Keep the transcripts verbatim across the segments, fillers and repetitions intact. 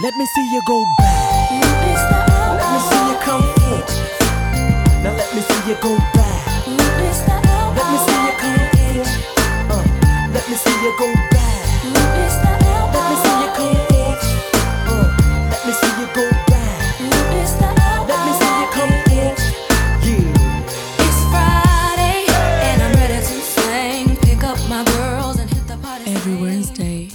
Let me see you go back. Let me see you come forth. Now let me see you go back. Let me see you come forth. Uh, let me see you go back. Let me see you come forth. Uh, let me see you go back. Let me see you come forth. Yeah. It's Friday and I'm ready to sing. Pick up my girls and hit the party. Every Wednesday.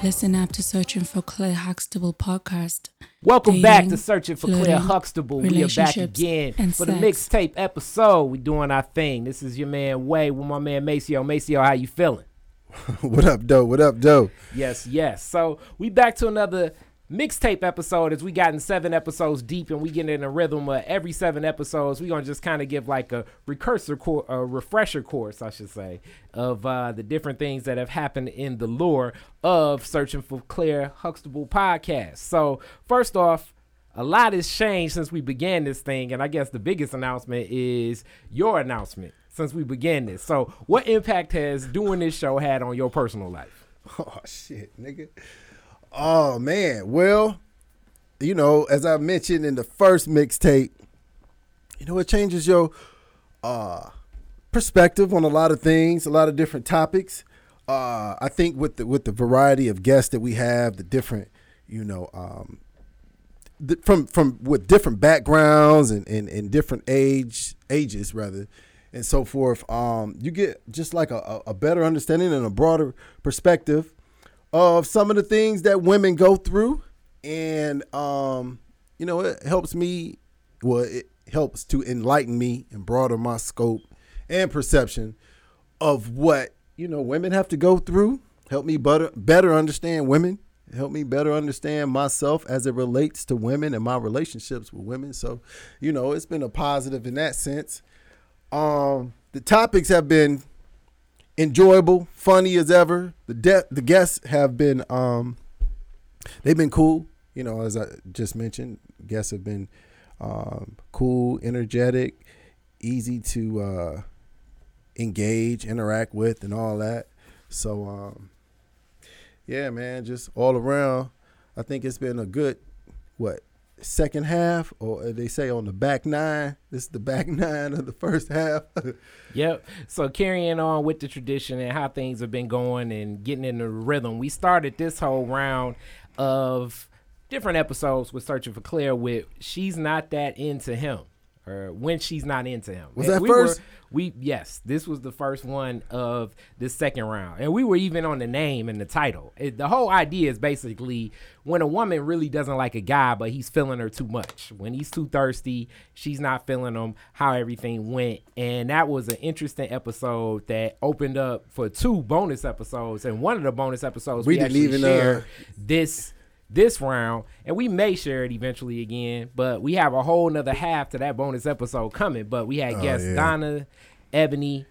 Listen up to Searching for Claire Huxtable podcast. Welcome Dating, back to Searching for flirting, Claire Huxtable. We are back again for the mixtape episode. We're doing our thing. This is your man Way with my man Maceo. Maceo, how you feeling? What up, doe? What up, doe? Yes, yes. So we back to another mixtape episode as we gotten seven episodes deep and we get in a rhythm of every seven episodes. We're going to just kind of give like a recursor, cor- a refresher course, I should say, of uh, the different things that have happened in the lore of Searching for Claire Huxtable podcast. So first off, a lot has changed since we began this thing. And I guess the biggest announcement is your announcement since we began this. So what impact has doing this show had on your personal life? Oh, shit, nigga. Oh, man. Well, you know, as I mentioned in the first mixtape, you know, it changes your uh, perspective on a lot of things, a lot of different topics. Uh, I think with the with the variety of guests that we have, the different, you know, um, th- from from with different backgrounds and, and, and different age ages, rather, and so forth, um, you get just like a, a better understanding and a broader perspective of some of the things that women go through. And, um, you know, it helps me, well, it helps to enlighten me and broaden my scope and perception of what, you know, women have to go through, help me better, better understand women, help me better understand myself as it relates to women and my relationships with women. So, you know, it's been a positive in that sense. Um, the topics have been enjoyable, funny as ever. The de- the guests have been, um, they've been cool. You know, as I just mentioned, guests have been um, cool, energetic, easy to uh, engage, interact with, and all that. So, um, yeah, man, just all around, I think it's been a good, what, second half, or they say on the back nine. This is the back nine of the first half. Yep. So carrying on with the tradition and how things have been going and getting in the rhythm, we started this whole round of different episodes with Searching for Claire with She's Not That Into Him, or When She's Not Into Him. Was and that we first? Were, we yes, this was the first one of the second round. And we were even on the name and the title. It, the whole idea is basically when a woman really doesn't like a guy, but he's feeling her too much. When he's too thirsty, she's not feeling him, how everything went. And that was an interesting episode that opened up for two bonus episodes. And one of the bonus episodes, we, we didn't actually even share uh... this this round, and we may share it eventually again, but we have a whole nother half to that bonus episode coming. But we had oh, guests yeah. Donna, Ebony,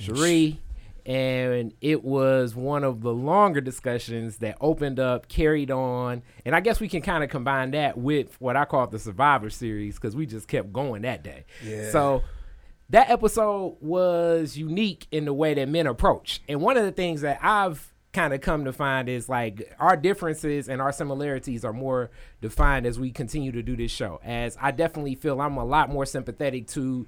Sheree, and it was one of the longer discussions that opened up, carried on, and I guess we can kind of combine that with what I call the Survivor series, because we just kept going that day. Yeah. So that episode was unique in the way that men approach, and one of the things that I've kind of come to find is like our differences and our similarities are more defined as we continue to do this show, as I definitely feel I'm a lot more sympathetic to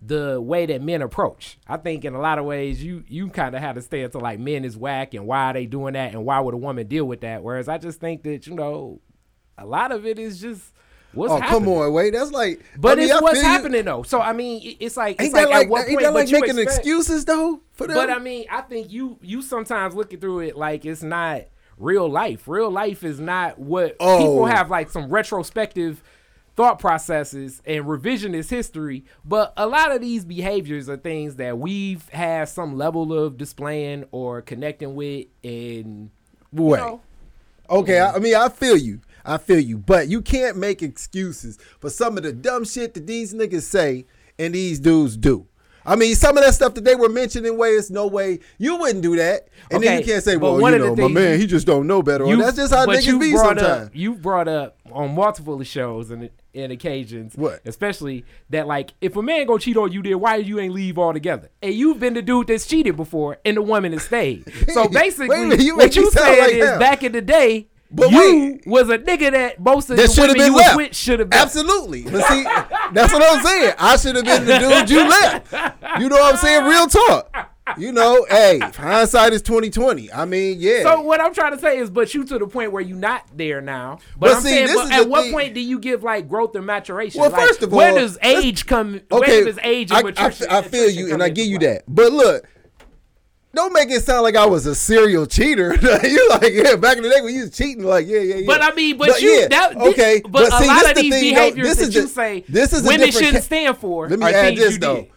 the way that men approach. I think in a lot of ways you you kind of have to stay into like men is whack and why are they doing that and why would a woman deal with that, whereas I just think that, you know, a lot of it is just what's oh, happening. Come on, wait, that's like, but I mean, it's I what's happening you. Though. So I mean, it's like, it's ain't like, that like at what ain't point, that like making expect, excuses though for them? But I mean, I think you you sometimes looking through it like it's not real life. Real life is not what oh. people have like some retrospective thought processes and revisionist history, but a lot of these behaviors are things that we've had some level of displaying or connecting with. And wait, know, okay, I, I mean, I feel you. I feel you, but you can't make excuses for some of the dumb shit that these niggas say and these dudes do. I mean, some of that stuff that they were mentioning, way it's no way you wouldn't do that. And okay, then you can't say, well, you know, my man, he just don't know better. You, that's just how niggas be sometimes. You brought up on multiple shows and and occasions, what? Especially that, like, if a man gonna cheat on you, then why you ain't leave altogether? And you've been the dude that's cheated before and the woman has stayed. So basically, minute, you what you saying like is hell. Back in the day, But you wait. was a nigga that most of that the women been you left. was with should have been. Absolutely. But see, that's what I'm saying. I should have been the dude you left. You know what I'm saying? Real talk. You know, hey, hindsight is twenty twenty. I mean, yeah. So what I'm trying to say is, but you to the point where you're not there now. But, but I'm see, saying, this but is at what thing. point do you give like growth and maturation? Well, like, first of all, where does age come? Okay, where does age and maturation? I, I, I feel you, and I give you that. But look. Don't make it sound like I was a serial cheater. You like, yeah, back in the day when you was cheating, like, yeah, yeah, yeah. But I mean, but, but you, yeah, that, this, okay. But, but a see, lot this of the these thing, behaviors though, this that is you the, say this is women shouldn't ca- stand for. Let me add this though. Did.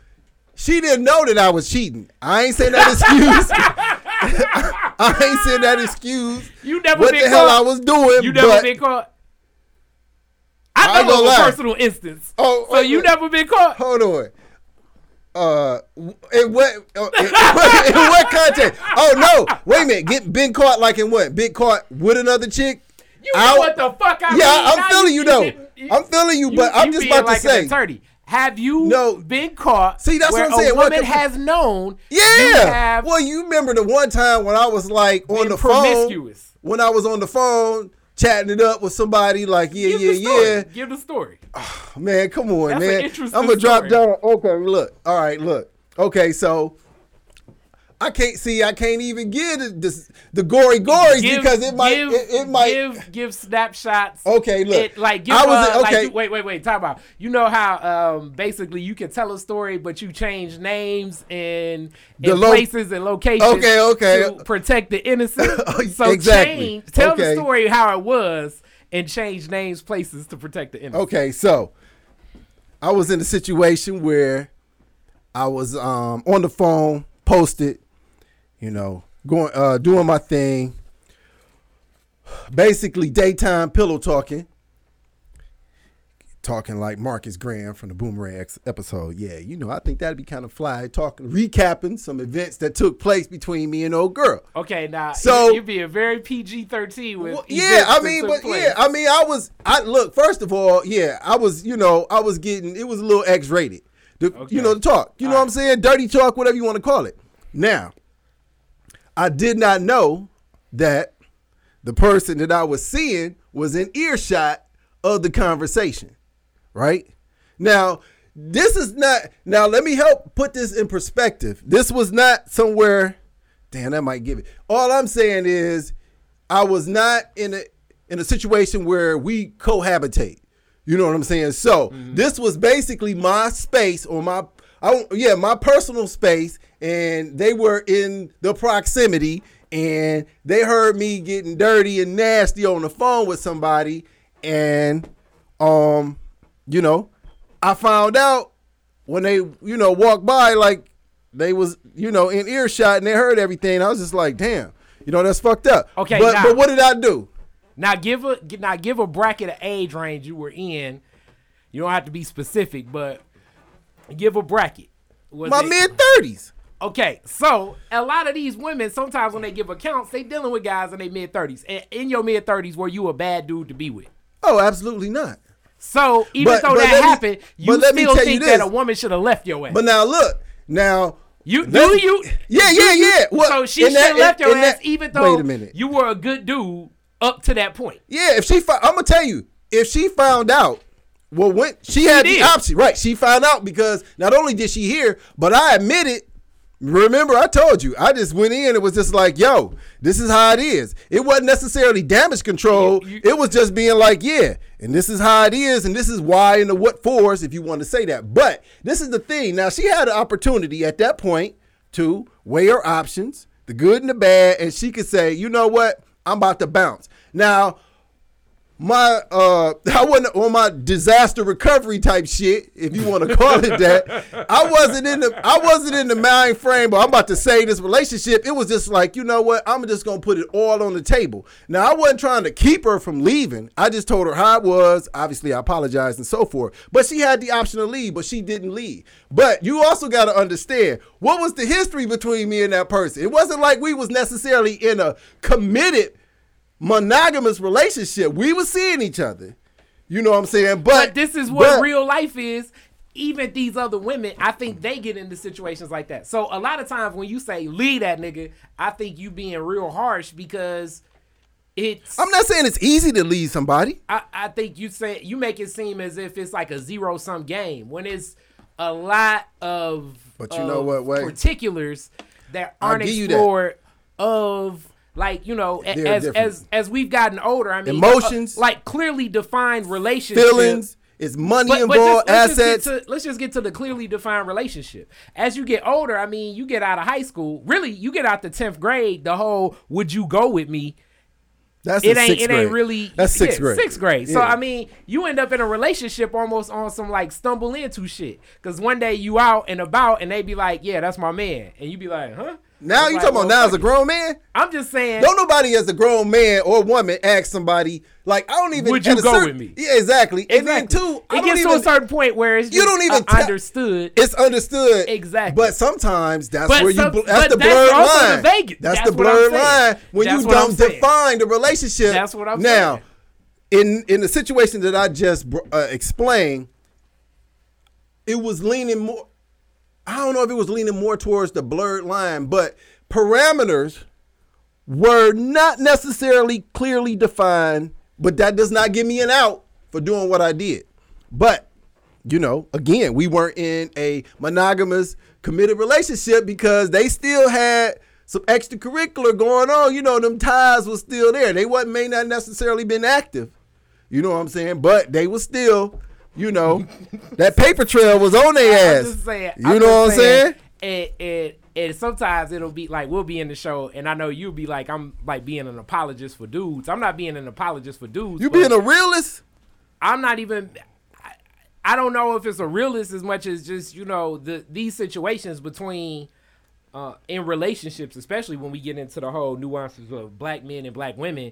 She didn't know that I was cheating. I ain't saying that excuse. I ain't saying that excuse. You never what been the hell caught. I was doing. You never but been caught. I, I know of a personal instance. Oh, so okay. You never been caught. Hold on. Uh, in what uh, in, in what context? Oh no! Wait a minute. Get been caught like in what? Been caught with another chick? You know I'll, what the fuck? I yeah, mean, I'm feeling you, you though. You, I'm feeling you, but you, I'm you just about like to say. Attorney. Have you no. been caught? See, that's where what I'm saying. A woman what, has known. Yeah. You well, you remember the one time when I was like on the phone. When I was on the phone. Chatting it up with somebody like, yeah, Give yeah, yeah. Give the story. Oh, man, come on, That's man. I'm going to drop down. Okay, look. All right, look. Okay, so I can't see. I can't even give this, the gory gories give, because it might. Give, it, it might give, give snapshots. Okay, look. It, like, give, I was uh, okay. Like, wait, wait, wait. Talk about. You know how um, basically you can tell a story, but you change names and, and lo- places and locations. Okay, okay. To protect the innocent. So exactly. Change, tell okay. the story how it was and change names, places to protect the innocent. Okay, so I was in a situation where I was um, on the phone, posted. You know, going uh, doing my thing. Basically, daytime pillow talking. Talking like Marcus Graham from the Boomerang episode. Yeah, you know, I think that'd be kind of fly. Talking, recapping some events that took place between me and old girl. Okay, now so, you'd be a very P G thirteen with. Well, yeah, I mean, but place. yeah, I mean, I was. I look. First of all, yeah, I was. You know, I was getting. It was a little X-rated. The, okay. You know, the talk. You all know right. what I'm saying? Dirty talk, whatever you want to call it. Now. I did not know that the person that I was seeing was in earshot of the conversation, right? Now, this is not, now let me help put this in perspective. This was not somewhere, damn, that might give it. All I'm saying is I was not in a in a situation where we cohabitate. You know what I'm saying? So mm-hmm. this was basically my space or my I, yeah, my personal space, and they were in the proximity, and they heard me getting dirty and nasty on the phone with somebody, and um, you know, I found out when they, you know, walked by, like they was, you know, in earshot, and they heard everything. I was just like, damn, you know, that's fucked up. Okay, but now, but what did I do? Now give a now give a bracket of age range you were in. You don't have to be specific, but. Give a bracket. Was my mid-thirties. Okay, so a lot of these women, sometimes when they give accounts, they dealing with guys in their mid-thirties. And in your mid-thirties, were you a bad dude to be with? Oh, absolutely not. So even but, though but that happened, me, you still think you that a woman should have left your ass. But now look, now... You do you? Yeah, yeah, yeah. Well, so she should have left your ass that, even though you were a good dude up to that point. Yeah, if she... I'm going to tell you, if she found out, Well, when she, she had did. the option, right? She found out because not only did she hear, but I admitted. Remember, I told you, I just went in and it was just like, yo, this is how it is. It wasn't necessarily damage control. You, you, it was just being like, yeah, and this is how it is. And this is why and the what fors, if you want to say that. But this is the thing. Now, she had an opportunity at that point to weigh her options, the good and the bad. And she could say, you know what? I'm about to bounce. Now, My uh, I wasn't on my disaster recovery type shit, if you want to call it that. I wasn't in the I wasn't in the mind frame, but I'm about to save this relationship. It was just like, you know what? I'm just gonna put it all on the table. Now I wasn't trying to keep her from leaving. I just told her how it was. Obviously, I apologized and so forth. But she had the option to leave, but she didn't leave. But you also got to understand what was the history between me and that person. It wasn't like we was necessarily in a committed. monogamous relationship. We were seeing each other. You know what I'm saying? But, but this is what but, real life is. Even these other women, I think they get into situations like that. So a lot of times when you say leave that nigga, I think you being real harsh because It's, I'm not saying it's easy to lead somebody. I, I think you say you make it seem as if it's like a zero sum game when it's a lot of but you of know what way particulars that aren't explored that. Of like you know They're as different. as as we've gotten older. I mean emotions, uh, like clearly defined relationships, feelings. It's money but, involved, but just, assets. Let's just, to, let's just get to the clearly defined relationship. As you get older, I mean, you get out of high school. Really, you get out the tenth grade. The whole "Would you go with me?" That's it ain't. It grade. ain't really. That's sixth yeah, grade. Sixth grade. Yeah. So I mean, you end up in a relationship almost on some like stumble into shit. Because one day you out and about, and they be like, "Yeah, that's my man," and you be like, "Huh." Now you like, talking well, about now as a grown man? I'm just saying. Don't nobody as a grown man or woman ask somebody like I don't even. Would you go certain, with me? Yeah, exactly. exactly. And then two, I it gets even, to a certain point where it's you don't even uh, ta- understood. It's understood exactly. But sometimes that's but where some, you that's the that's blurred line. The that's, that's the blurred line when that's you don't define the relationship. That's what I'm now, saying. Now, in in the situation that I just uh, explained, it was leaning more. I don't know if it was leaning more towards the blurred line, but parameters were not necessarily clearly defined, but that does not give me an out for doing what I did. But, you know, again, we weren't in a monogamous committed relationship because they still had some extracurricular going on. You know, them ties was still there. They wasn't may not necessarily been active. You know what I'm saying? But they were still... You know, that paper trail was on their ass. Just saying, you I'm know what I'm saying? saying? And, and, and sometimes it'll be like, we'll be in the show, and I know you'll be like, I'm like being an apologist for dudes. I'm not being an apologist for dudes. You being a realist? I'm not even, I, I don't know if it's a realist as much as just, you know, the these situations between, uh, in relationships, especially when we get into the whole nuances of black men and black women.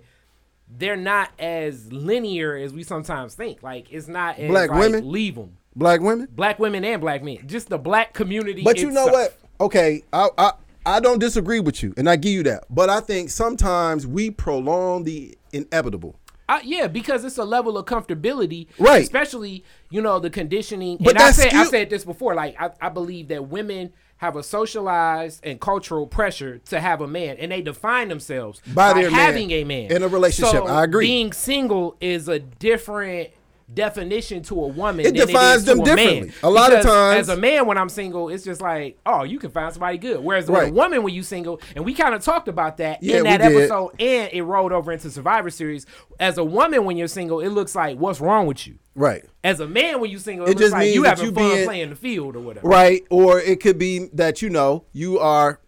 They're not as linear as we sometimes think. Like it's not as black like, women leave them. Black women, black women, and black men. Just the black community. But you itself. know what? Okay, I, I I don't disagree with you, and I give you that. But I think sometimes we prolong the inevitable. Uh, yeah, because it's a level of comfortability, right? Especially you know the conditioning. But and I said skew- I said this before. Like I, I believe that women have a socialized and cultural pressure to have a man, and they define themselves by, by their having man a man in a relationship. So I agree. Being single is a different definition to a woman. It than defines it is them to a differently. Man. A lot because of times, as a man, when I'm single, it's just like, oh, you can find somebody good. Whereas right. with a woman, when you single, and we kind of talked about that yeah, in that episode, and it rolled over into Survivor Series. As a woman, when you're single, it looks like, what's wrong with you? Right. As a man, when you single, it, it looks like you having you fun being, playing the field or whatever. Right. Or it could be that, you know, you are,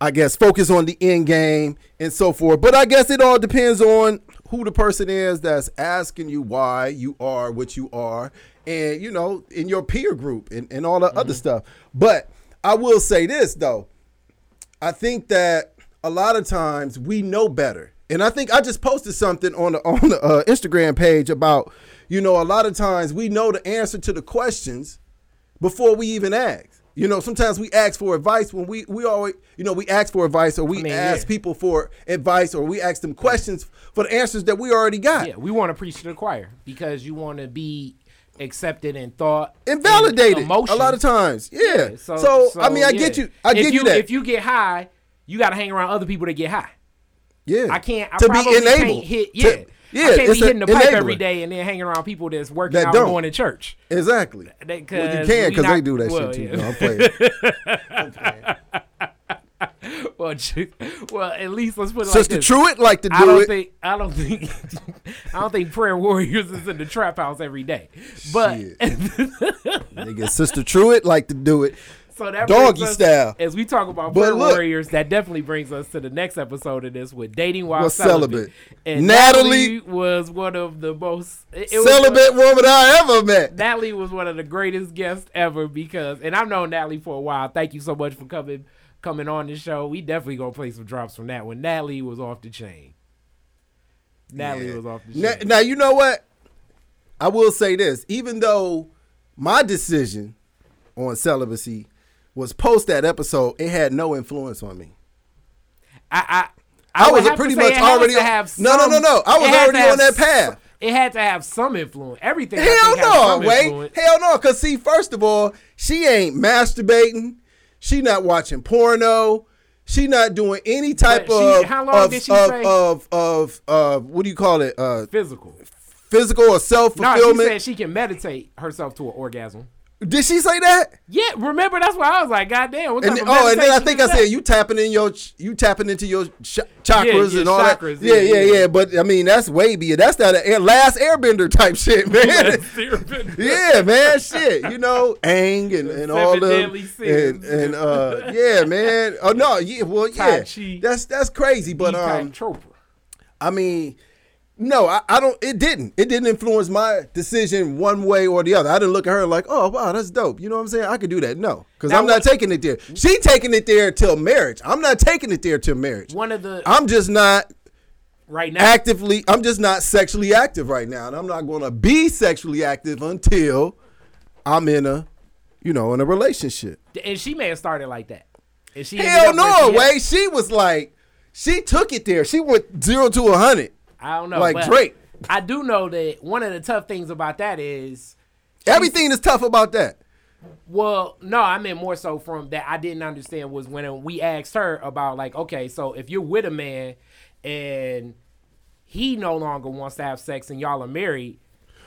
I guess, focused on the end game and so forth. But I guess it all depends on who the person is that's asking you why you are what you are. And, you know, in your peer group and, and all the mm-hmm. other stuff. But I will say this, though. I think that a lot of times we know better. And I think I just posted something on the on the uh, Instagram page about, you know, a lot of times we know the answer to the questions before we even ask. You know, sometimes we ask for advice when we, we always, you know, we ask for advice or we I mean, ask yeah. people for advice or we ask them questions for the answers that we already got. Yeah, we want to preach to the choir because you want to be accepted and thought. And validated and a lot of times. Yeah. yeah so, so, so, I mean, I yeah. get you. I if get you, you that. If you get high, you got to hang around other people that get high. Yeah, I can't. I to probably be enabled. Can't hit. Yeah, to, yeah I can't be hitting the pipe enabler. every day and then hanging around people that's working that out don't. and going to church. Exactly. They, cause well, you can because they do that well, shit yeah. too. No, I'm playing. I'm playing. well, well, at least let's put it like Sister this. Sister Truitt like to do I don't it. Think, I don't think. I don't think prayer warriors is in the trap house every day. But nigga, Sister Truitt like to do it. So that doggy us, style. As we talk about prayer warriors, that definitely brings us to the next episode of this with dating while celibate. celibate. And Natalie, Natalie was one of the most it, it celibate was, woman I ever met. Natalie was one of the greatest guests ever because, and I've known Natalie for a while. Thank you so much for coming coming on the show. We definitely gonna play some drops from that one. Natalie was off the chain. Natalie yeah. was off the chain. Now, now you know what? I will say this. Even though my decision on celibacy was post that episode, it had no influence on me. I I, I, I was a pretty much already on, have some, no no no no. I was already on that path. Some, it had to have some influence. Everything. Hell no, wait. Hell no, because see, first of all, she ain't masturbating. She not watching porno. She not doing any type she, of how long of, did she of, say? Of, of of of what do you call it? Uh, physical, physical or self fulfillment. No, she said she can meditate herself to an orgasm. Did she say that? Yeah, remember that's why I was like, goddamn. What and then, oh, and then I think I said that? you tapping in your you tapping into your ch- chakras yeah, yeah, and all chakras, that. Yeah, yeah, yeah, yeah. But I mean, that's way beyond. That's not a Last Airbender type shit, man. Last Airbender. Yeah, man, shit. You know, Aang and, and all of and and uh, yeah, man. Oh no, yeah, well, yeah. That's that's crazy, but um, I mean. No, I, I don't. It didn't. It didn't influence my decision one way or the other. I didn't look at her like, oh, wow, that's dope. You know what I'm saying? I could do that. No, because I'm not taking it there. She taking it there till marriage. I'm not taking it there till marriage. One of the. I'm just not. Right now. Actively. I'm just not sexually active right now. And I'm not going to be sexually active until I'm in a, you know, in a relationship. And she may have started like that. And she Hell no, Way. She was like, she took it there. She went zero to a hundred. I don't know. Like Drake. I do know that one of the tough things about that is. Everything is tough about that. Well, no, I meant more so from that I didn't understand was when we asked her about like, okay, so if you're with a man and he no longer wants to have sex and y'all are married.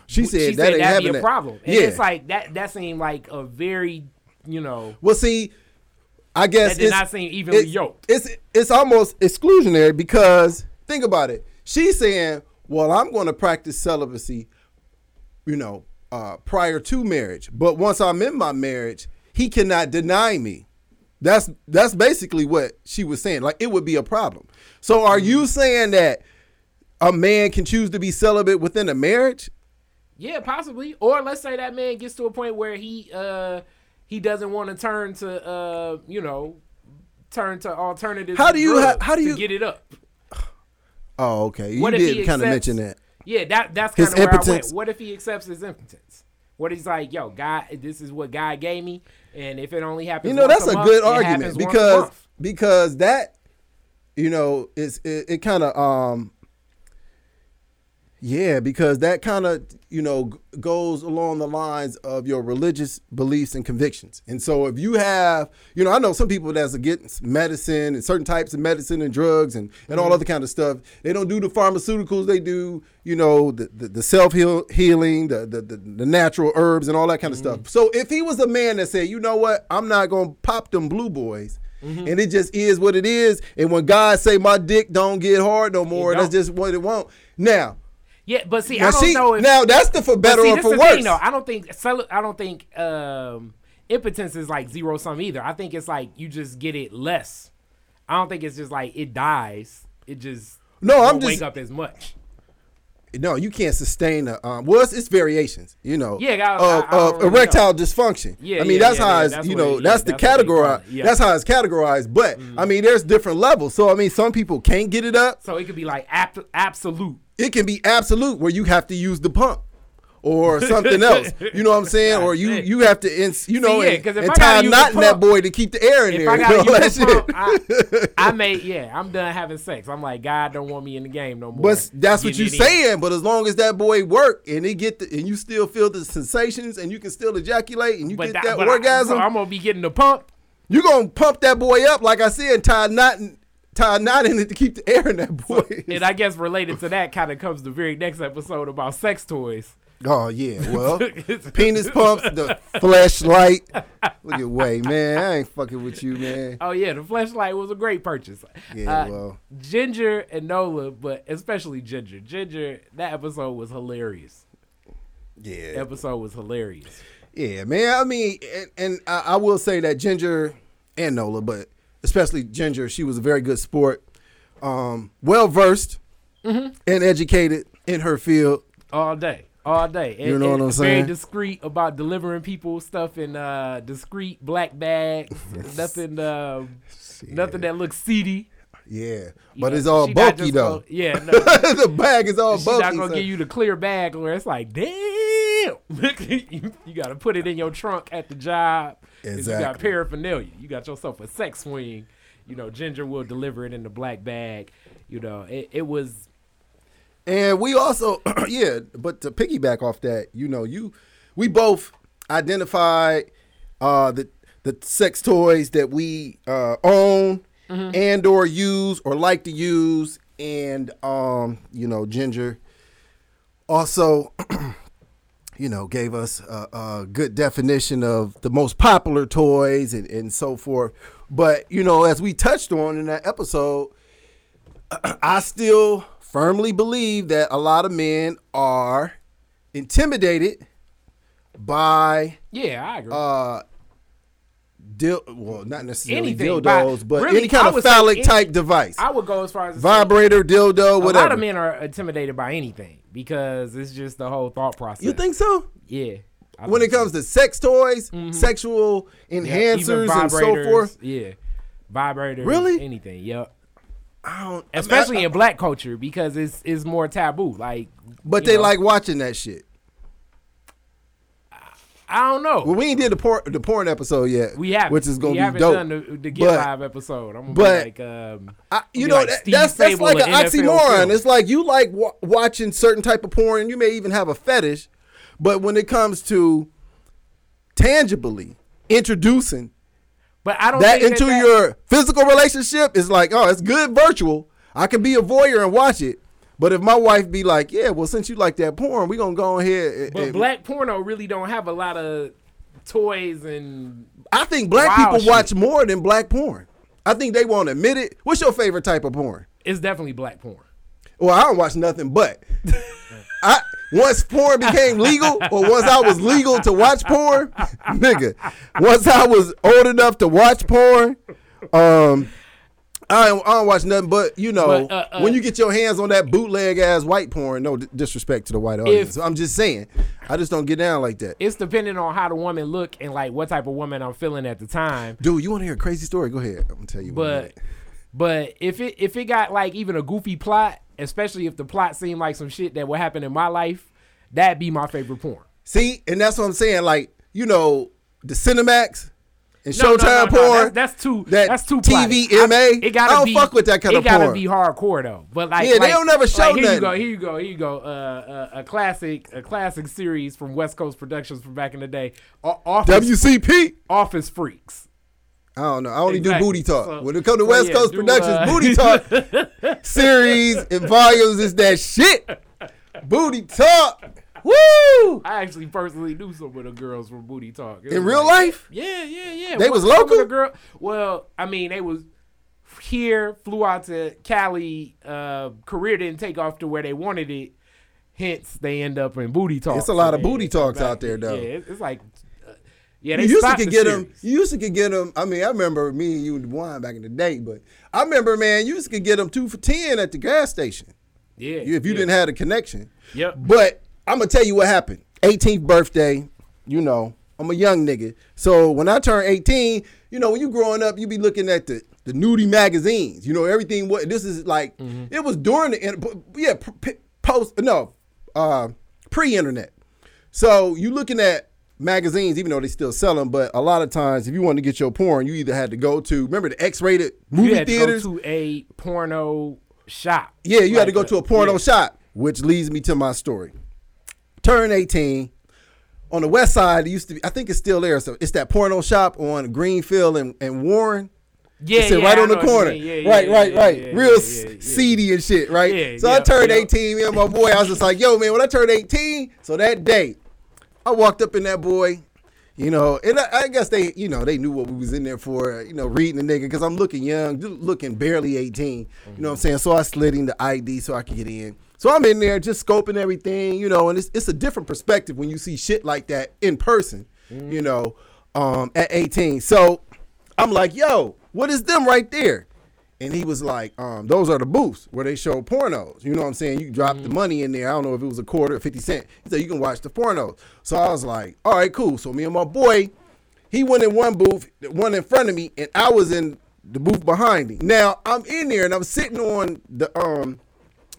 She said, she said that that'd be a problem. And yeah. It's like that, that seemed like a very, you know. Well, see, I guess. That did not seem evenly yoked. It's, it's almost exclusionary because think about it. She's saying, well, I'm going to practice celibacy, you know, uh, prior to marriage. But once I'm in my marriage, he cannot deny me. That's that's basically what she was saying. Like, it would be a problem. So are you saying that a man can choose to be celibate within a marriage? Yeah, possibly. Or let's say that man gets to a point where he uh, he doesn't want to turn to, uh, you know, turn to alternatives. How do you how, how do you get it up? Oh, okay. You did kind of mention that. Yeah, that that's kind of where I went. What if he accepts his impotence? What if he's like, yo, God, this is what God gave me, and if it only happens, you know, that's a good argument because because that, you know, is it, it kind of um, yeah, because that kind of you know goes along the lines of your religious beliefs and convictions, and so if you have, you know, I know some people that's against medicine and certain types of medicine and drugs and, and mm-hmm. all other kind of stuff. They don't do the pharmaceuticals. They do, you know, the the, the self heal healing, the, the the the natural herbs and all that kind of mm-hmm. stuff. So if he was a man that said, you know what, I'm not gonna pop them blue boys. Mm-hmm. And it just is what it is. And when God say my dick don't get hard no more, that's just what it won't. Now. Yeah, but see, now I don't see, know if now that's the for better see, or for worse. Thing, though, I don't think I don't think um, impotence is like zero sum either. I think it's like you just get it less. I don't think it's just like it dies. It just no, don't I'm just wake up as much. No, you can't sustain a um, well. It's, it's variations, you know. Yeah, I, of, I, I of really erectile know. dysfunction. Yeah, I mean yeah, that's yeah, how yeah, it's that's you know it, that's yeah, the that's categorized. Yeah. That's how it's categorized. But mm-hmm. I mean, there's different levels. So I mean, some people can't get it up. So it could be like ab- absolute. It can be absolute where you have to use the pump or something else. You know what I'm saying? Or you you have to, ins, you know, See, yeah, and, and tie a knot in that boy to keep the air in if there. I gotta use the pump, I, I may, yeah, I'm done having sex. I'm like, God don't want me in the game no more. But that's what you're saying. But as long as that boy work and he get the, and you still feel the sensations and you can still ejaculate and you but get that, that orgasm. I, I'm going to be getting the pump. You're going to pump that boy up, like I said, tie a knot in. Tie a knot in it to keep the air in that boy. So, and I guess related to that kind of comes the very next episode about sex toys. Oh, yeah. Well, penis pumps, the Fleshlight. Look at Way, man. I ain't fucking with you, man. Oh, yeah. The Fleshlight was a great purchase. Yeah, uh, well. Ginger and Nola, but especially Ginger. Ginger, that episode was hilarious. Yeah. Episode was hilarious. Yeah, man. I mean, and, and I, I will say that Ginger and Nola, but. Especially Ginger, she was a very good sport, um, well versed mm-hmm. and educated in her field. All day, all day. And, you know what I'm saying? Very discreet about delivering people stuff in uh, discreet black bags, nothing, uh, yeah. nothing that looks seedy. Yeah, but you know, it's all bulky though. Gonna, yeah, no. The bag is all she's bulky. She's not gonna so. give you the clear bag where it's like, damn, you, you gotta put it in your trunk at the job. Exactly. You got paraphernalia. You got yourself a sex swing. You know, Ginger will deliver it in the black bag. You know, it, it was. And we also, yeah, but to piggyback off that, you know, you, we both identified uh, the the sex toys that we uh, own mm-hmm. and or use or like to use. And, um, you know, Ginger also, you know, gave us a, a good definition of the most popular toys and, and so forth. But, you know, as we touched on in that episode, I still firmly believe that a lot of men are intimidated by yeah, I agree. Uh, dil- well, not necessarily anything, dildos, but really, any kind of phallic any, type device. I would go as far as vibrator, dildo, whatever. A lot of men are intimidated by anything because it's just the whole thought process. You think so? Yeah. I when it comes so. to sex toys, mm-hmm. sexual enhancers, yeah, and so forth. Yeah, vibrators. Really? Anything? Yep. I don't, especially I mean, I, in black culture because it's it's more taboo. Like, but they know. like watching that shit. I don't know. Well, we ain't did the porn, the porn episode yet. We haven't. Which is going to be dope. We haven't done the, the Get but, Live episode. I'm going to be like, um, I, you know, like that, that's, that's like an oxymoron. Film. It's like you like w- watching certain type of porn. You may even have a fetish. But when it comes to tangibly introducing but I don't that think into that that, your physical relationship, it's like, oh, it's good virtual. I can be a voyeur and watch it. But if my wife be like, yeah, well, since you like that porn, we're going to go ahead. And, but and black porno really don't have a lot of toys and I think black people shit. watch more than black porn. I think they won't admit it. What's your favorite type of porn? It's definitely black porn. Well, I don't watch nothing but. I once porn became legal or once I was legal to watch porn, nigga, once I was old enough to watch porn, um... I don't, I don't watch nothing, but, you know, but, uh, uh, when you get your hands on that bootleg-ass white porn, no d- disrespect to the white audience. If, I'm just saying. I just don't get down like that. It's depending on how the woman look and, like, what type of woman I'm feeling at the time. Dude, you want to hear a crazy story? Go ahead. I'm going to tell you but, what. But if it, if it got, like, even a goofy plot, especially if the plot seemed like some shit that would happen in my life, that'd be my favorite porn. See? And that's what I'm saying. Like, you know, the Cinemax. And no, Showtime no, no, porn. No, that's, that's too. That that's too. T V M A. I, it gotta I don't be, fuck with that kind of porn. It gotta be hardcore though. But like, yeah, like, they don't ever show like, here that. You go, here you go. Here you go. Uh, uh, a classic, a classic series from West Coast Productions from back in the day. Office, W C P. Office Freaks. I don't know. I only exactly. do Booty Talk. So, when it comes to West so yeah, Coast do, Productions, uh, Booty Talk series and volumes is that shit. Booty Talk. Woo! I actually personally knew some of the girls from Booty Talk. In real like, life? Yeah, yeah, yeah. They was, was local? The girl, well, I mean, they was here, flew out to Cali. Uh, career didn't take off to where they wanted it. Hence, they end up in Booty Talk. It's a lot of Booty Talks back, out there, though. Yeah, it's, it's like, uh, yeah, they you used to could the get series. them. You used to could get them. I mean, I remember me and you and Dwan back in the day, but I remember, man, you used to could get them two for ten at the gas station. Yeah. If you yeah. didn't have a connection. Yep. But I'm going to tell you what happened. eighteenth birthday, you know, I'm a young nigga. So when I turned eighteen, you know, when you growing up, you be looking at the, the nudie magazines. You know, everything. What This is like, mm-hmm. it was during the, yeah, post, no, uh, pre-internet. So you looking at magazines, even though they still sell them, but a lot of times if you wanted to get your porn, you either had to go to, remember the X-rated movie you had theaters? You to go to a porno shop. Yeah, you like had to go a, to a porno yeah. shop, which leads me to my story. Turn eighteen on the west side. It used to be, I think it's still there. So it's that porno shop on Greenfield and, and Warren. Yeah, it's yeah, right I on the corner. Yeah, yeah, right, yeah, right, yeah, right. Yeah, Real yeah, yeah. seedy and shit, right? Yeah, so yeah, I turned yeah. eighteen. Me and my boy, I was just like, yo, man, when I turned eighteen, so that day, I walked up in that boy, you know, and I, I guess they, you know, they knew what we was in there for, you know, reading the nigga, because I'm looking young, looking barely eighteen. Mm-hmm. You know what I'm saying? So I slid in the I D so I could get in. So I'm in there just scoping everything, you know, and it's it's a different perspective when you see shit like that in person, mm. you know, um, at eighteen. So I'm like, yo, what is them right there? And he was like, um, those are the booths where they show pornos. You know what I'm saying? You drop mm. the money in there. I don't know if it was a quarter or fifty cent. He said, you can watch the pornos. So I was like, all right, cool. So me and my boy, he went in one booth, one in front of me, and I was in the booth behind me. Now I'm in there and I'm sitting on the, um,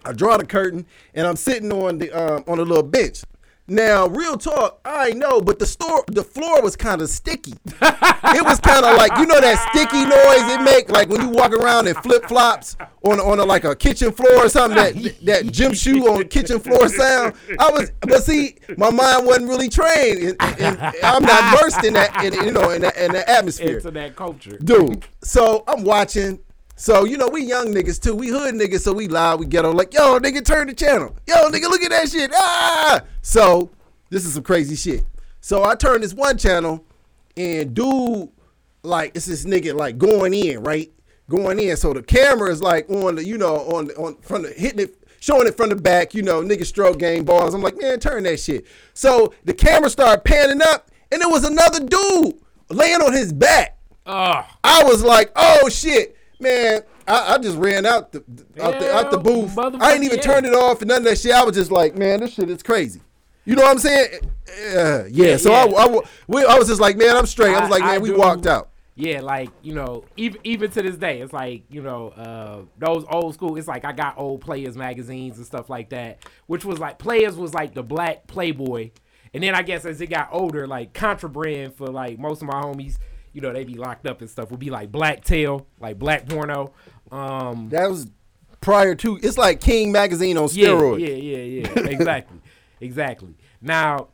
I draw the curtain, and I'm sitting on the um, on a little bench. Now, real talk, I know, but the store, the floor was kind of sticky. It was kind of like, you know that sticky noise it make, like when you walk around in flip-flops on on a, like a kitchen floor or something, that that gym shoe on kitchen floor sound. I was, but see, my mind wasn't really trained, and, and, and I'm not versed in that, in, you know, in that, in that atmosphere. It's in that culture. Dude, so I'm watching. So, you know, we young niggas too. We hood niggas, so we loud, we ghetto. Like, yo, nigga, turn the channel. Yo, nigga, look at that shit. Ah! So, this is some crazy shit. So, I turned this one channel, and dude, like, it's this nigga, like, going in, right? Going in. So, the camera is, like, on the, you know, on, on from the, hitting it, showing it from the back, you know, nigga stroke game balls. I'm like, man, turn that shit. So, the camera started panning up, and it was another dude laying on his back. Ugh. I was like, oh, shit. Man, I, I just ran out the out, yeah, the, out the booth. I ain't even yeah. turn it off and none of that shit. I was just like, man, this shit is crazy. You know what I'm saying? Uh, yeah. yeah. So yeah. I, I, we, I was just like, man, I'm straight. I was like, I, man, I we do, walked out. Yeah, like, you know, even even to this day, it's like, you know, uh, those old school. It's like I got old Players magazines and stuff like that, which was like Players was like the black Playboy. And then I guess as it got older, like Contraband for like most of my homies, you know, they be locked up and stuff, would be like Black Tail, like black porno. Um, that was prior to, it's like King Magazine on steroids. Yeah, yeah, yeah, yeah. Exactly. Exactly. Now,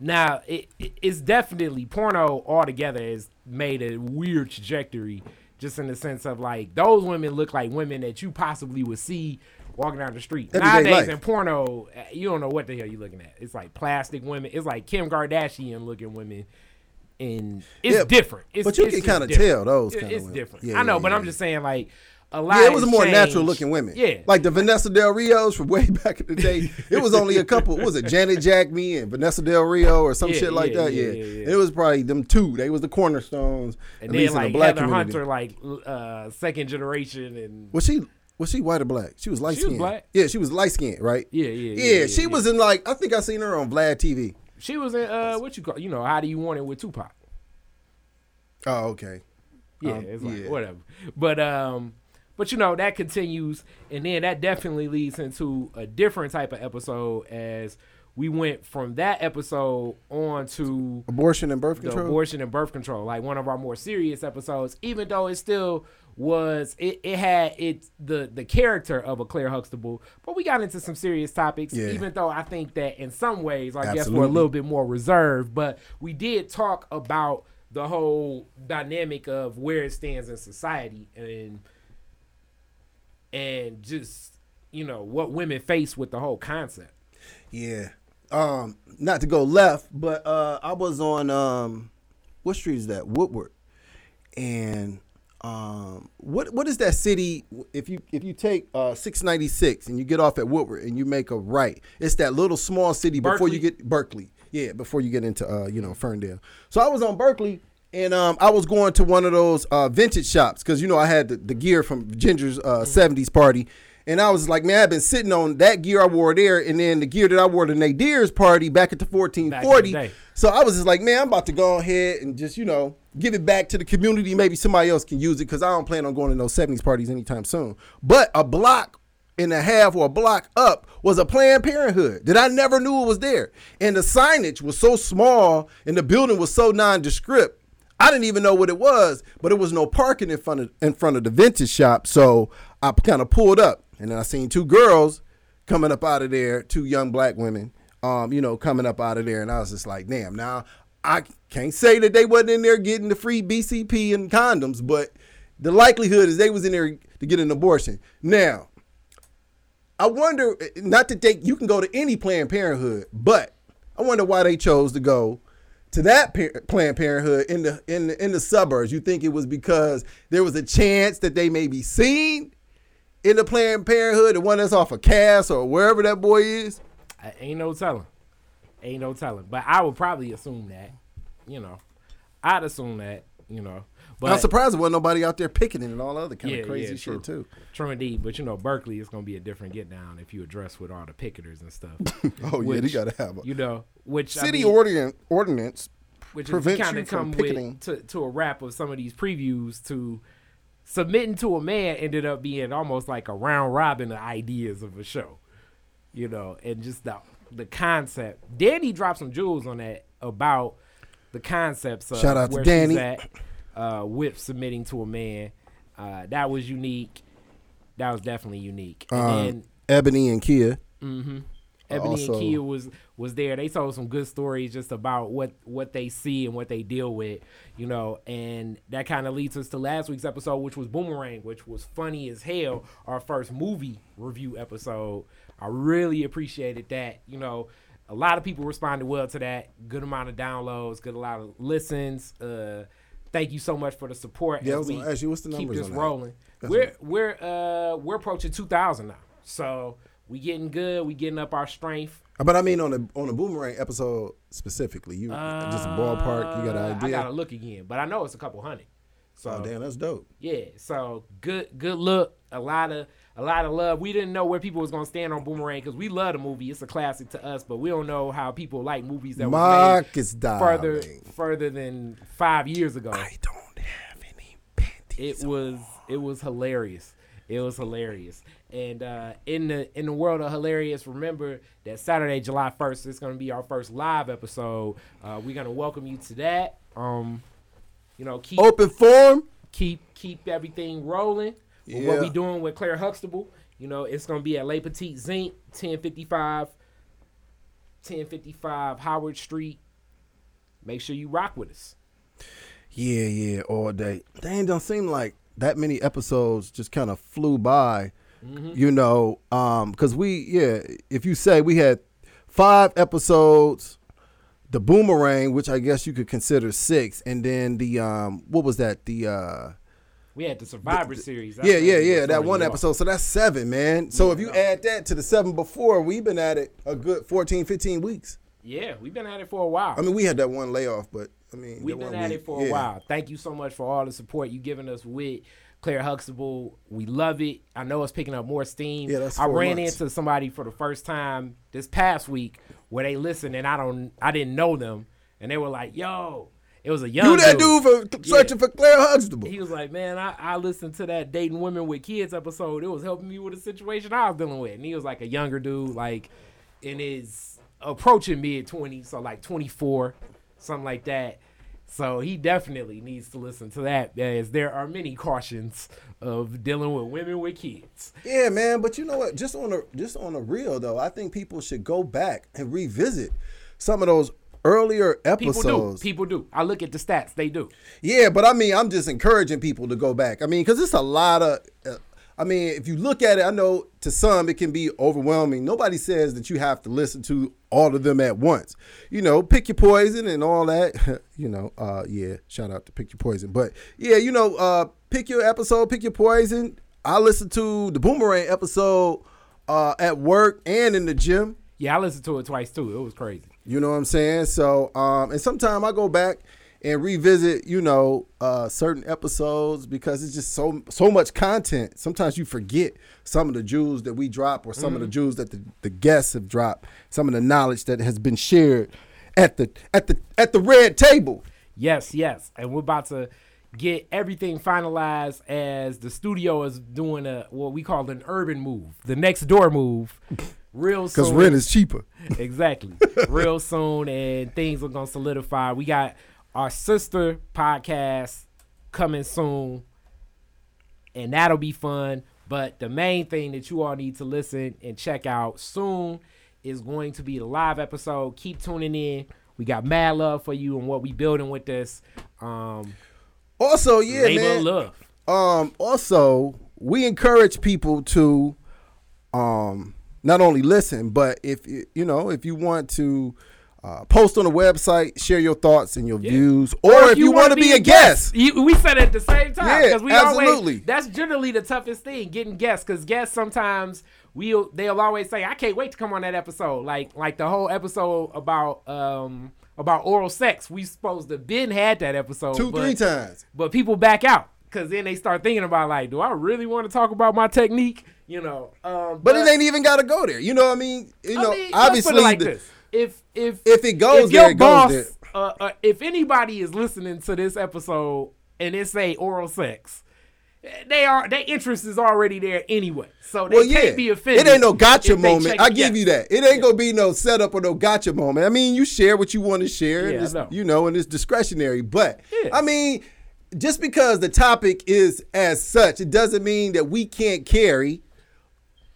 now it, it, it's definitely, porno altogether has made a weird trajectory, just in the sense of like, those women look like women that you possibly would see walking down the street. Everyday Nowadays life. In porno, you don't know what the hell you're looking at. It's like plastic women. It's like Kim Kardashian looking women. And it's yeah, different. It's, but you it's can kind of tell those kind of It's women. different. Yeah, I know, yeah, but yeah. I'm just saying, like, a lot of Yeah, it was more natural-looking women. Yeah. Like the Vanessa Del Rios from way back in the day. It was only a couple. What was it? Janet Jackman and Vanessa Del Rio or some yeah, shit like yeah, that. Yeah. Yeah, yeah, yeah. It was probably them two. They was the cornerstones. And at then, least like, in the black Heather community. Hunter, like, uh, second generation. And Was she was she white or black? She was light-skinned. She was black. Yeah, she was light-skinned, right? Yeah, yeah, yeah. Yeah, yeah she yeah. was in, like, I think I seen her on Vlad T V. She was in, uh, what you call, you know, How Do You Want It with Tupac. Oh, okay. Yeah, um, it's like, yeah. whatever. But, um, but you know, that continues. And then that definitely leads into a different type of episode as we went from that episode on to abortion and birth control. Abortion and birth control, like one of our more serious episodes, even though it still was, it, it had it's the, the character of a Claire Huxtable, but we got into some serious topics, yeah. even though I think that in some ways, I Absolutely. guess we're a little bit more reserved, but we did talk about the whole dynamic of where it stands in society and, and just, you know, what women face with the whole concept. Yeah. Um, not to go left, but uh, I was on, um, what street is that? Woodward. And um, what what is that city? If you if you take uh, six ninety-six and you get off at Woodward and you make a right, it's that little small city Berkeley. before you get Berkeley. Yeah, before you get into, uh, you know, Ferndale. So I was on Berkeley, and um, I was going to one of those uh, vintage shops because, you know, I had the, the gear from Ginger's uh, mm-hmm. seventies party. And I was like, man, I've been sitting on that gear I wore there and then the gear that I wore to Nadir's party back at the fourteen forty. The so I was just like, man, I'm about to go ahead and just, you know, give it back to the community. Maybe somebody else can use it because I don't plan on going to no seventies parties anytime soon. But a block and a half or a block up was a Planned Parenthood that I never knew it was there. And the signage was so small and the building was so nondescript. I didn't even know what it was, but it was no parking in front of in front of the vintage shop. So I kind of pulled up and then I seen two girls coming up out of there, two young black women, um, you know, coming up out of there. And I was just like, damn, now I can't say that they wasn't in there getting the free B C P and condoms, but the likelihood is they was in there to get an abortion. Now, I wonder, not that they, you can go to any Planned Parenthood, but I wonder why they chose to go to that par- Planned Parenthood in the, in the in the suburbs. You think it was because there was a chance that they may be seen in the Planned Parenthood, the one that's off of Cass or wherever that boy is? I ain't no telling. Ain't no telling. But I would probably assume that, you know. I'd assume that, you know. But I'm surprised there wasn't nobody out there picketing and all other kind yeah, of crazy yeah, shit, too. True indeed. But, you know, Berkeley is going to be a different get down if you address with all the picketers and stuff. oh, which, yeah, they got to have a, you know, which city I mean, ordinance, ordinance which prevents you from picketing. With, to, to a wrap of some of these previews to submitting to a man ended up being almost like a round robin of ideas of a show, you know, and just the, the concept. Danny dropped some jewels on that about the concepts of Shout out where to Danny. she's at. Uh, whip submitting to a man. Uh, that was unique. That was definitely unique. And um, then, Ebony and Kia. Mm-hmm. Ebony also, and Kia was was there. They told some good stories just about what, what they see and what they deal with, you know, and that kind of leads us to last week's episode, which was Boomerang, which was funny as hell, our first movie review episode. I really appreciated that. You know, a lot of people responded well to that. Good amount of downloads, good a lot of listens. Uh, thank you so much for the support. Yeah, as we actually, what's the keep this on rolling. We're we're uh, we're approaching two thousand now, so we getting good. We getting up our strength. But I mean, on the on the Boomerang episode specifically, you uh, just ballpark. You got an idea. I gotta look again, but I know it's a couple hundred. So oh, damn, that's dope. Yeah. So good, good look. A lot of a lot of love. We didn't know where people was gonna stand on Boomerang because we love the movie. It's a classic to us, but we don't know how people like movies that were made further further than five years ago. I don't have any panties. It was it was hilarious. It was hilarious. And uh, in the in the world of hilarious, remember that Saturday, July first, it's gonna be our first live episode. Uh, we're gonna welcome you to that. Um, you know, keep open form. Keep keep everything rolling. Yeah. What we doing with Claire Huxtable, you know, it's going to be at Les Petite Zinc, ten fifty-five Howard Street. Make sure you rock with us. Yeah, yeah, all day. Dang, don't seem like that many episodes just kind of flew by, mm-hmm. you know, because um, we, yeah, if you say we had five episodes, the Boomerang, which I guess you could consider six, and then the, um, what was that, the... Uh, we had the Survivor the, series. I yeah, yeah, yeah. That one episode. So that's seven, man. So yeah, if you no. add that to the seven before, we've been at it a good fourteen, fifteen weeks. Yeah, we've been at it for a while. I mean, we had that one layoff, but I mean, we've been at week. it for yeah. a while. Thank you so much for all the support you've given us with Claire Huxtable. We love it. I know it's picking up more steam. Yeah, that's I ran months. into somebody for the first time this past week where they listened and I don't, I didn't know them, and they were like, "Yo." It was a young dude. You that dude, dude for Searching yeah. for Claire Huxtable. He was like, man, I, I listened to that Dating Women with Kids episode. It was helping me with a situation I was dealing with. And he was like a younger dude, like in his approaching mid-twenties, so like twenty-four, something like that. So he definitely needs to listen to that, as there are many cautions of dealing with women with kids. Yeah, man, but you know what? Just on a, just on a real, though, I think people should go back and revisit some of those earlier episodes. People do. People do. I look at the stats. They do. Yeah, but I mean, I'm just encouraging people to go back. I mean, because it's a lot of, uh, I mean, if you look at it, I know to some it can be overwhelming. Nobody says that you have to listen to all of them at once. You know, pick your poison and all that. you know, uh, yeah, shout out to Pick Your Poison. But yeah, you know, uh, pick your episode, pick your poison. I listened to the Boomerang episode uh, at work and in the gym. Yeah, I listened to it twice too. It was crazy. You know what I'm saying? So, um, and sometimes I go back and revisit, you know, uh, certain episodes because it's just so so much content. Sometimes you forget some of the jewels that we drop or some mm-hmm. of the jewels that the, the guests have dropped, some of the knowledge that has been shared at the at the at the red table. Yes, yes. And we're about to get everything finalized as the studio is doing a what we call an urban move, the next door move. Real soon. Because rent is cheaper. Exactly. Real soon, and things are going to solidify. We got our sister podcast coming soon, and that'll be fun. But the main thing that you all need to listen and check out soon is going to be the live episode. Keep tuning in. We got mad love for you and what we building with this. Um, also, yeah, labor man. Labor love. Um, also, we encourage people to... um. Not only listen, but if you know if you want to uh, post on the website, share your thoughts and your yeah. views, or, or if, if you, you want to be a guest, guest. You, we said it at the same time because yeah, we absolutely. always that's generally the toughest thing getting guests because guests sometimes we we'll, they'll always say I can't wait to come on that episode like like the whole episode about um about oral sex we supposed to been had that episode two but, three times but people back out. Because then they start thinking about, like, do I really want to talk about my technique? You know. Um, but, but it ain't even got to go there. You know what I mean? You know, I mean, obviously. Let's put it like the, this. If, if, if it goes if there, it boss, goes there. Uh, uh, if anybody is listening to this episode and it say oral sex, they are their interest is already there anyway. So they well, yeah. can't be offended. It ain't no gotcha moment. I give yes. you that. It ain't yeah. going to be no setup or no gotcha moment. I mean, you share what you want to share. Yeah, and know. You know, and it's discretionary. But, yeah. I mean. Just because the topic is as such, it doesn't mean that we can't carry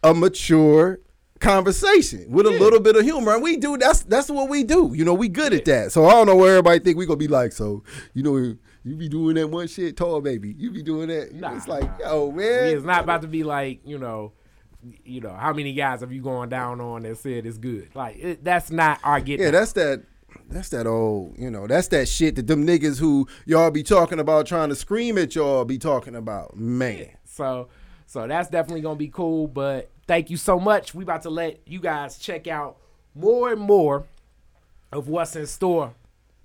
a mature conversation with yeah. a little bit of humor. And we do, that's that's what we do. You know, we good yeah. at that. So I don't know where everybody think we gonna be like, so, you know, you be doing that one shit, tall baby. You be doing that. You nah, know, it's like, yo, man. It's not about to be like, you know, you know, how many guys have you gone down on that said it's good? Like, it, that's not our get Yeah, down. that's that. That's that old, you know, that's that shit that them niggas who y'all be talking about trying to scream at y'all be talking about, man. Yeah, so, so that's definitely going to be cool, but thank you so much. We about to let you guys check out more and more of what's in store.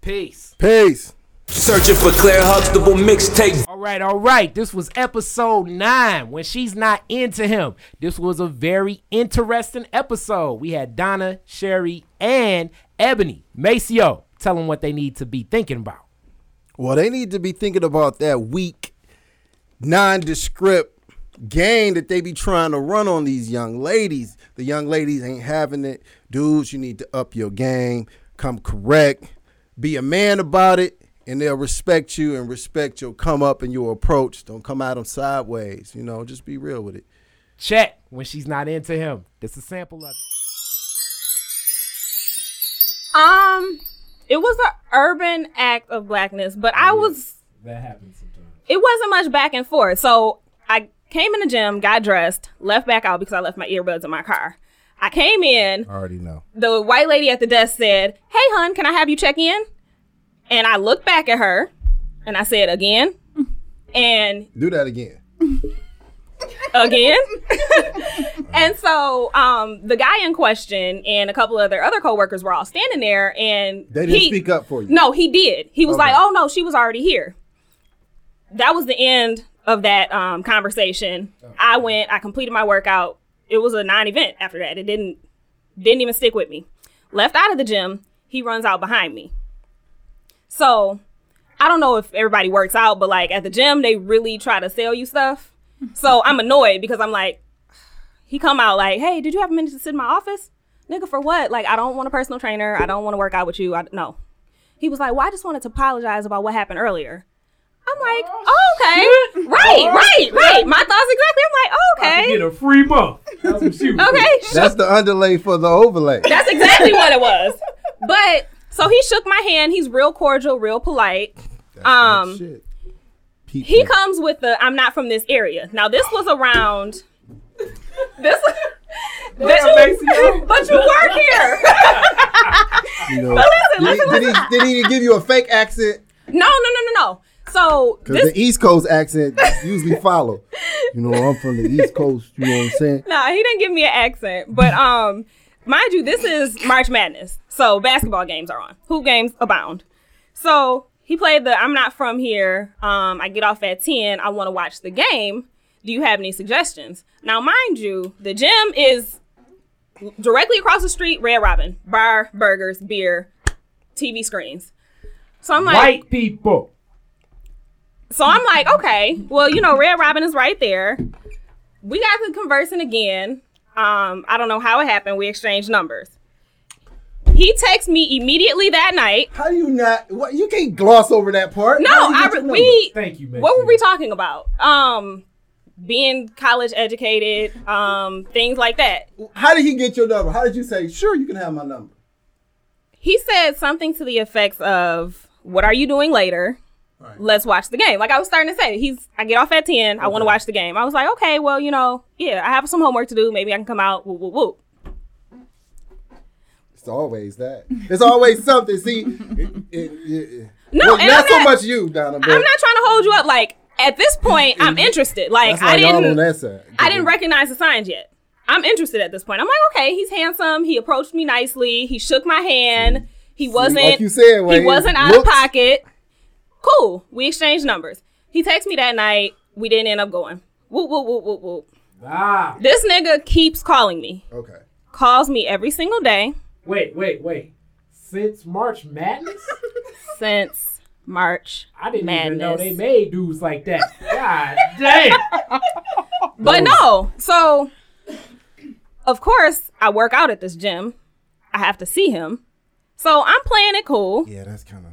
Peace. Peace. Searching for Claire Huxtable mixtape. All right, all right. This was episode nine, When She's Not Into Him. This was a very interesting episode. We had Donna, Sheree, and Ebony. Maceo, tell them what they need to be thinking about. Well, they need to be thinking about that weak, nondescript game that they be trying to run on these young ladies. The young ladies ain't having it. Dudes, you need to up your game. Come correct. Be a man about it. And they'll respect you and respect your come up and your approach. Don't come at them sideways. You know, just be real with it. Check When She's Not Into Him. That's a sample of it. Um, it was an urban act of blackness, but I was... That happens sometimes. It wasn't much back and forth. So I came in the gym, got dressed, left back out because I left my earbuds in my car. I came in. I already know. The white lady at the desk said, "Hey, hun, can I have you check in?" And I looked back at her, and I said, "Again?" And... Do that again. Again? And so um, the guy in question and a couple of their other coworkers were all standing there, and They didn't he, speak up for you? No, he did. He was okay. like, "Oh, no, she was already here." That was the end of that um, conversation. Oh. I went, I completed my workout. It was a non-event after that. It didn't didn't even stick with me. Left out of the gym, he runs out behind me. So, I don't know if everybody works out, but, like, at the gym, they really try to sell you stuff. So, I'm annoyed because I'm like, he come out like, "Hey, did you have a minute to sit in my office?" Nigga, for what? Like, I don't want a personal trainer. I don't want to work out with you. I, no. He was like, "Well, I just wanted to apologize about what happened earlier." I'm like, oh, okay. Right, right, right. My thoughts exactly. I'm like, oh, okay. Get a free month. That's what she was okay. Doing. That's the underlay for the overlay. That's exactly what it was. But... So he shook my hand. He's real cordial, real polite. That's um, shit. He comes with the "I'm not from this area." Now this was around. This, this you, but you work here. You know, but listen, listen, did, listen. Did he, did he give you a fake accent? No, no, no, no, no. So because the East Coast accent usually follow. You know, I'm from the East Coast. You know what I'm saying? No, nah, he didn't give me an accent, but um. Mind you, this is March Madness, so basketball games are on. Hoop games abound. So he played the "I'm not from here. Um, I get off at ten. I want to watch the game. Do you have any suggestions?" Now, mind you, the gym is directly across the street, Red Robin. Bar, burgers, beer, T V screens. So I'm like... White people. So I'm like, okay, well, you know, Red Robin is right there. We got to conversing again. Um, I don't know how it happened. We exchanged numbers. He texts me immediately that night. How do you not? What, you can't gloss over that part. No, I re- we. Thank you, man. What were we talking about? Um, being college educated, um, things like that. How did he get your number? How did you say, "Sure, you can have my number"? He said something to the effects of, "What are you doing later? Right. Let's watch the game." Like I was starting to say, he's. I get off at ten. Okay. I want to watch the game. I was like, okay, well, you know, yeah, I have some homework to do. Maybe I can come out. Whoop, whoop, whoop. It's always that. It's always something. See, it, it, it, no, well, and not I'm so not, much you, Donna. But I'm not trying to hold you up. Like at this point, I'm interested. Like I didn't. On that side. I didn't recognize the signs yet. I'm interested at this point. I'm like, okay, he's handsome. He approached me nicely. He shook my hand. He wasn't. Like you said, he wasn't out looks, of pocket. Cool. We exchanged numbers. He texted me that night. We didn't end up going. Whoop, whoop, whoop, whoop, whoop. Ah. This nigga keeps calling me. Okay. Calls me every single day. Wait, wait, wait. Since March Madness? Since March Madness. I didn't Madness. even know they made dudes like that. God damn. But no. So, of course, I work out at this gym. I have to see him. So, I'm playing it cool. Yeah, that's kind of.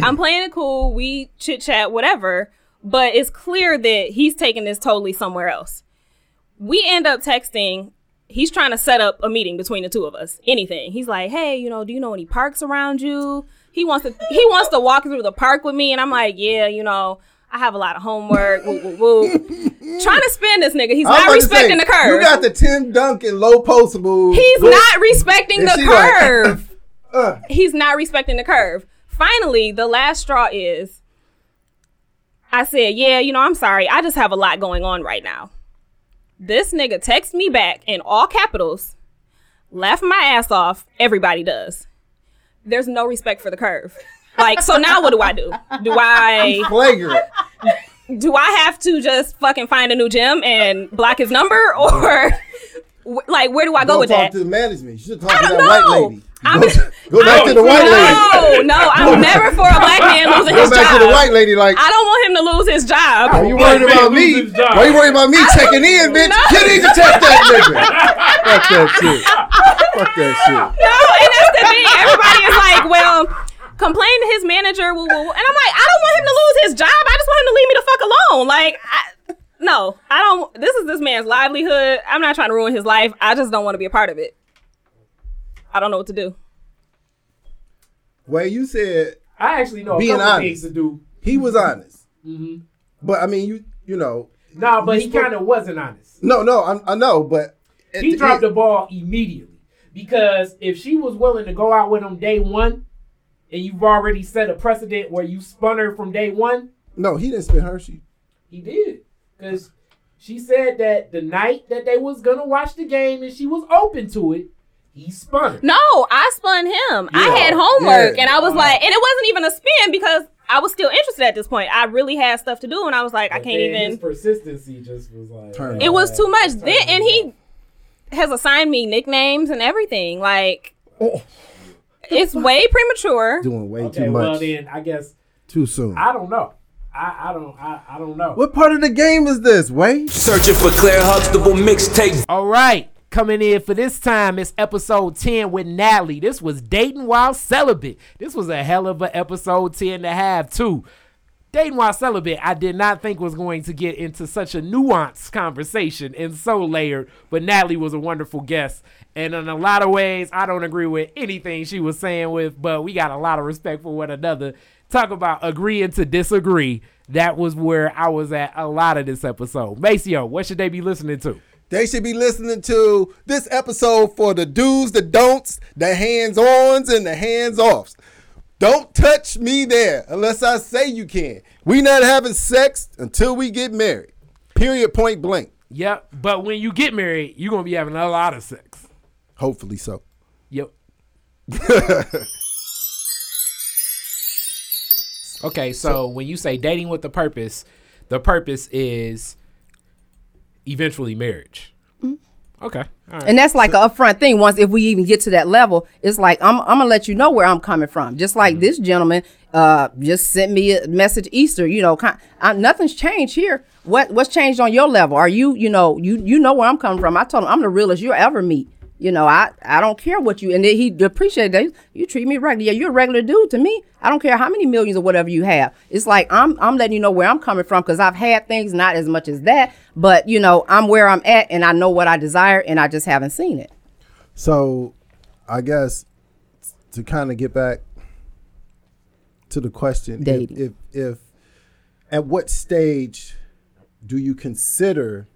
I'm playing it cool. We chit chat, whatever. But it's clear that he's taking this totally somewhere else. We end up texting. he's trying to set up a meeting between the two of us. Anything. He's like, hey, you know, do you know any parks around you? He wants to he wants to walk through the park with me. And I'm like, yeah, you know, I have a lot of homework. Woo, woo, woo. Trying to spin this nigga. He's not respecting say, the curve. You got the Tim Duncan low postable. He's book. not respecting and the curve. Like, uh. He's not respecting the curve. Finally, the last straw is, I said, yeah, you know, I'm sorry. I just have a lot going on right now. This nigga texts me back in all capitals, laugh my ass off. Everybody does. There's no respect for the curve. Like, so now what do I do? Do I... I'm flagrant. Do I have to just fucking find a new gym and block his number? Or, like, where do I go, go with that? Go talk to the management. You should talk I to that know. white lady. I'm, go go back to the white no, lady. No, no, I'm never for a black man losing his job. Go back job. to the white lady like... I don't want him to lose his job. Why you worried about me? Why you worried about me checking in, bitch? No. You need to check that nigga. Fuck that shit. Fuck that shit. No, and that's the thing. Everybody is like, well... complain to his manager, woo, woo, woo. And I'm like, I don't want him to lose his job. I just want him to leave me the fuck alone. Like, I, no, I don't. This is this man's livelihood. I'm not trying to ruin his life. I just don't want to be a part of it. I don't know what to do. Well, you said I actually know being a couple honest. Things to do. He was honest, mm-hmm. but I mean, you you know. No, nah, but he kind of wasn't honest. No, no, I, I know, but he the, dropped it, the ball immediately because if she was willing to go out with him day one. And you've already set a precedent where you spun her from day one? No, he didn't spin her. She... He did. Because she said that the night that they was going to watch the game and she was open to it, he spun her. No, I spun him. Yeah. I had homework. Yeah. And I was uh-huh. like... And it wasn't even a spin because I was still interested at this point. I really had stuff to do. And I was like, but I can't even... His persistency just was like... Turn it on. was too much. Turn then, and he has assigned me nicknames and everything. Like... Oh. It's way premature. Doing way okay, too much. Well, then I guess too soon. I don't know. I, I don't. I, I don't know. What part of the game is this, Way? Searching for Claire Huxtable mixtape. All right, coming in for this time. It's episode ten with Natalie. This was dating while celibate. This was a hell of an episode ten to have too. Dating while celibate, I did not think was going to get into such a nuanced conversation and so layered, but Natalie was a wonderful guest. And in a lot of ways, I don't agree with anything she was saying with, but we got a lot of respect for one another. Talk about agreeing to disagree. That was where I was at a lot of this episode. Maceo, what should they be listening to? They should be listening to this episode for the do's, the don'ts, the hands-ons, and the hands-offs. Don't touch me there unless I say you can. We not having sex until we get married. Period, point blank. Yep, but when you get married, you're going to be having a lot of sex. Hopefully so. Yep. Okay, so, so when you say dating with a purpose, the purpose is eventually marriage. Mm-hmm. Okay. All right. And that's like an upfront thing. Once if we even get to that level, it's like, I'm I'm gonna let you know where I'm coming from. Just like mm-hmm. this gentleman uh, just sent me a message Easter, you know, kind, I, nothing's changed here. What What's changed on your level? Are you, you know, you you know where I'm coming from. I told him, I'm the realest you'll ever meet. You know, I, I don't care what you, and then he appreciated that. You treat me regular. Yeah, you're a regular dude to me. I don't care how many millions or whatever you have. It's like, I'm I'm letting you know where I'm coming from because I've had things, not as much as that, but, you know, I'm where I'm at and I know what I desire and I just haven't seen it. So I guess to kind of get back to the question, if, if if at what stage do you consider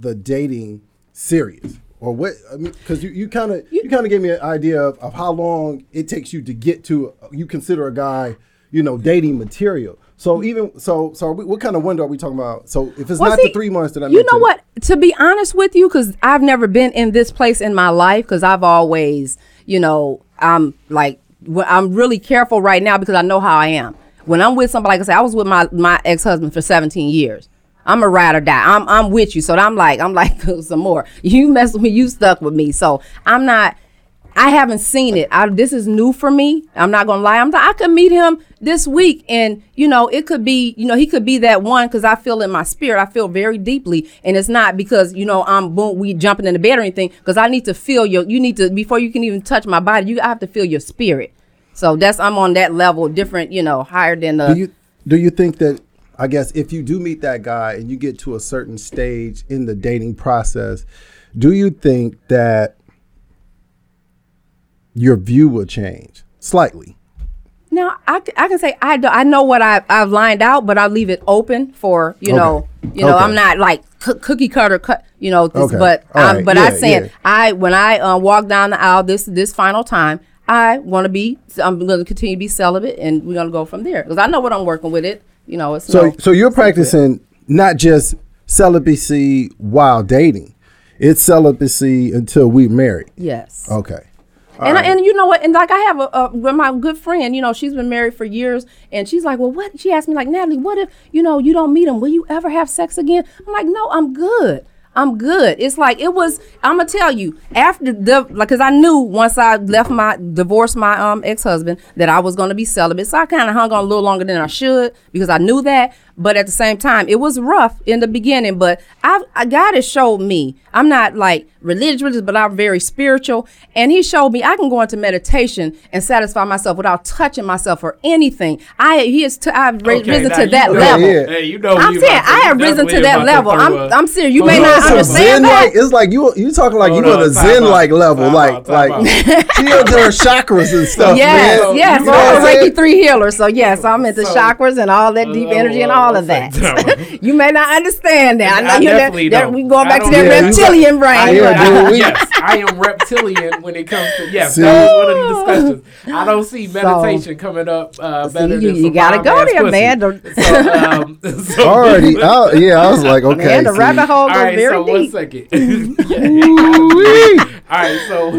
the dating serious? Or what? I mean, because you, you kind of you, you kind of gave me an idea of, of how long it takes you to get to a, you consider a guy, you know, dating material. So even so, so we, what kind of window are we talking about? So if it's well, not see, the three months that I, you know what? To be honest with you, because I've never been in this place in my life, because I've always, you know, I'm like I'm really careful right now because I know how I am. When I'm with somebody, like I said, I was with my my ex-husband for seventeen years. I'm a ride or die. I'm I'm with you. So I'm like, I'm like, some more. You mess with me, you stuck with me. So I'm not, I haven't seen it. I, this is new for me. I'm not going to lie. I'm I could meet him this week and, you know, it could be, you know, he could be that one because I feel in my spirit. I feel very deeply. And it's not because, you know, I'm boom, we jumping in the bed or anything because I need to feel your, you need to, before you can even touch my body, you I have to feel your spirit. So that's, I'm on that level, different, you know, higher than the. Do you, do you think that? I guess if you do meet that guy and you get to a certain stage in the dating process, do you think that your view will change slightly? No, I, I can say I do, I know what I, I've lined out, but I'll leave it open for, you okay. know, you know, okay. I'm not like c- cookie cutter, cut, you know, this, okay. but um, right. but yeah, I said yeah. I when I uh, walk down the aisle this this final time, I want to be I'm going to continue to be celibate, and we're going to go from there because I know what I'm working with it. You know, it's so no, so you're practicing not just celibacy while dating. It's celibacy until we marry. Yes. Okay. All and right. I, and you know what? And like I have a, a with my good friend, you know, she's been married for years, and she's like, well, what? She asked me like, Natalie, what if, you know, you don't meet him? Will you ever have sex again? I'm like, no, I'm good. I'm good. It's like it was. I'm gonna tell you after the like, cause I knew once I left my divorced my um ex husband that I was gonna be celibate. So I kind of hung on a little longer than I should because I knew that. But at the same time, it was rough in the beginning. But I, I God has showed me. I'm not like religious, religious, but I'm very spiritual. And He showed me I can go into meditation and satisfy myself without touching myself or anything. I He is. T- I've okay, risen to that know, level. Yeah. Hey, you know I'm you saying I have risen to that level. To I'm I'm serious. You oh, may no, not. Zen like, it's like you you talking like oh, you no, on a Zen like level time like time like, like she into her chakras and stuff. Yes, man. yes, so I'm a Reiki three healer, so yes, I'm into so, chakras and all that deep uh, energy and all uh, of that. You may not understand that. I, I know you definitely that, that, we going back to that yeah, reptilian yeah, brain. I am, I, yes, I am reptilian when it comes to yes. See? That was one of the discussions. I don't see meditation so, coming up uh, better see, you, than you gotta go there, man. Already, yeah, I was like, okay, the rabbit hole goes very. One second. All right, so,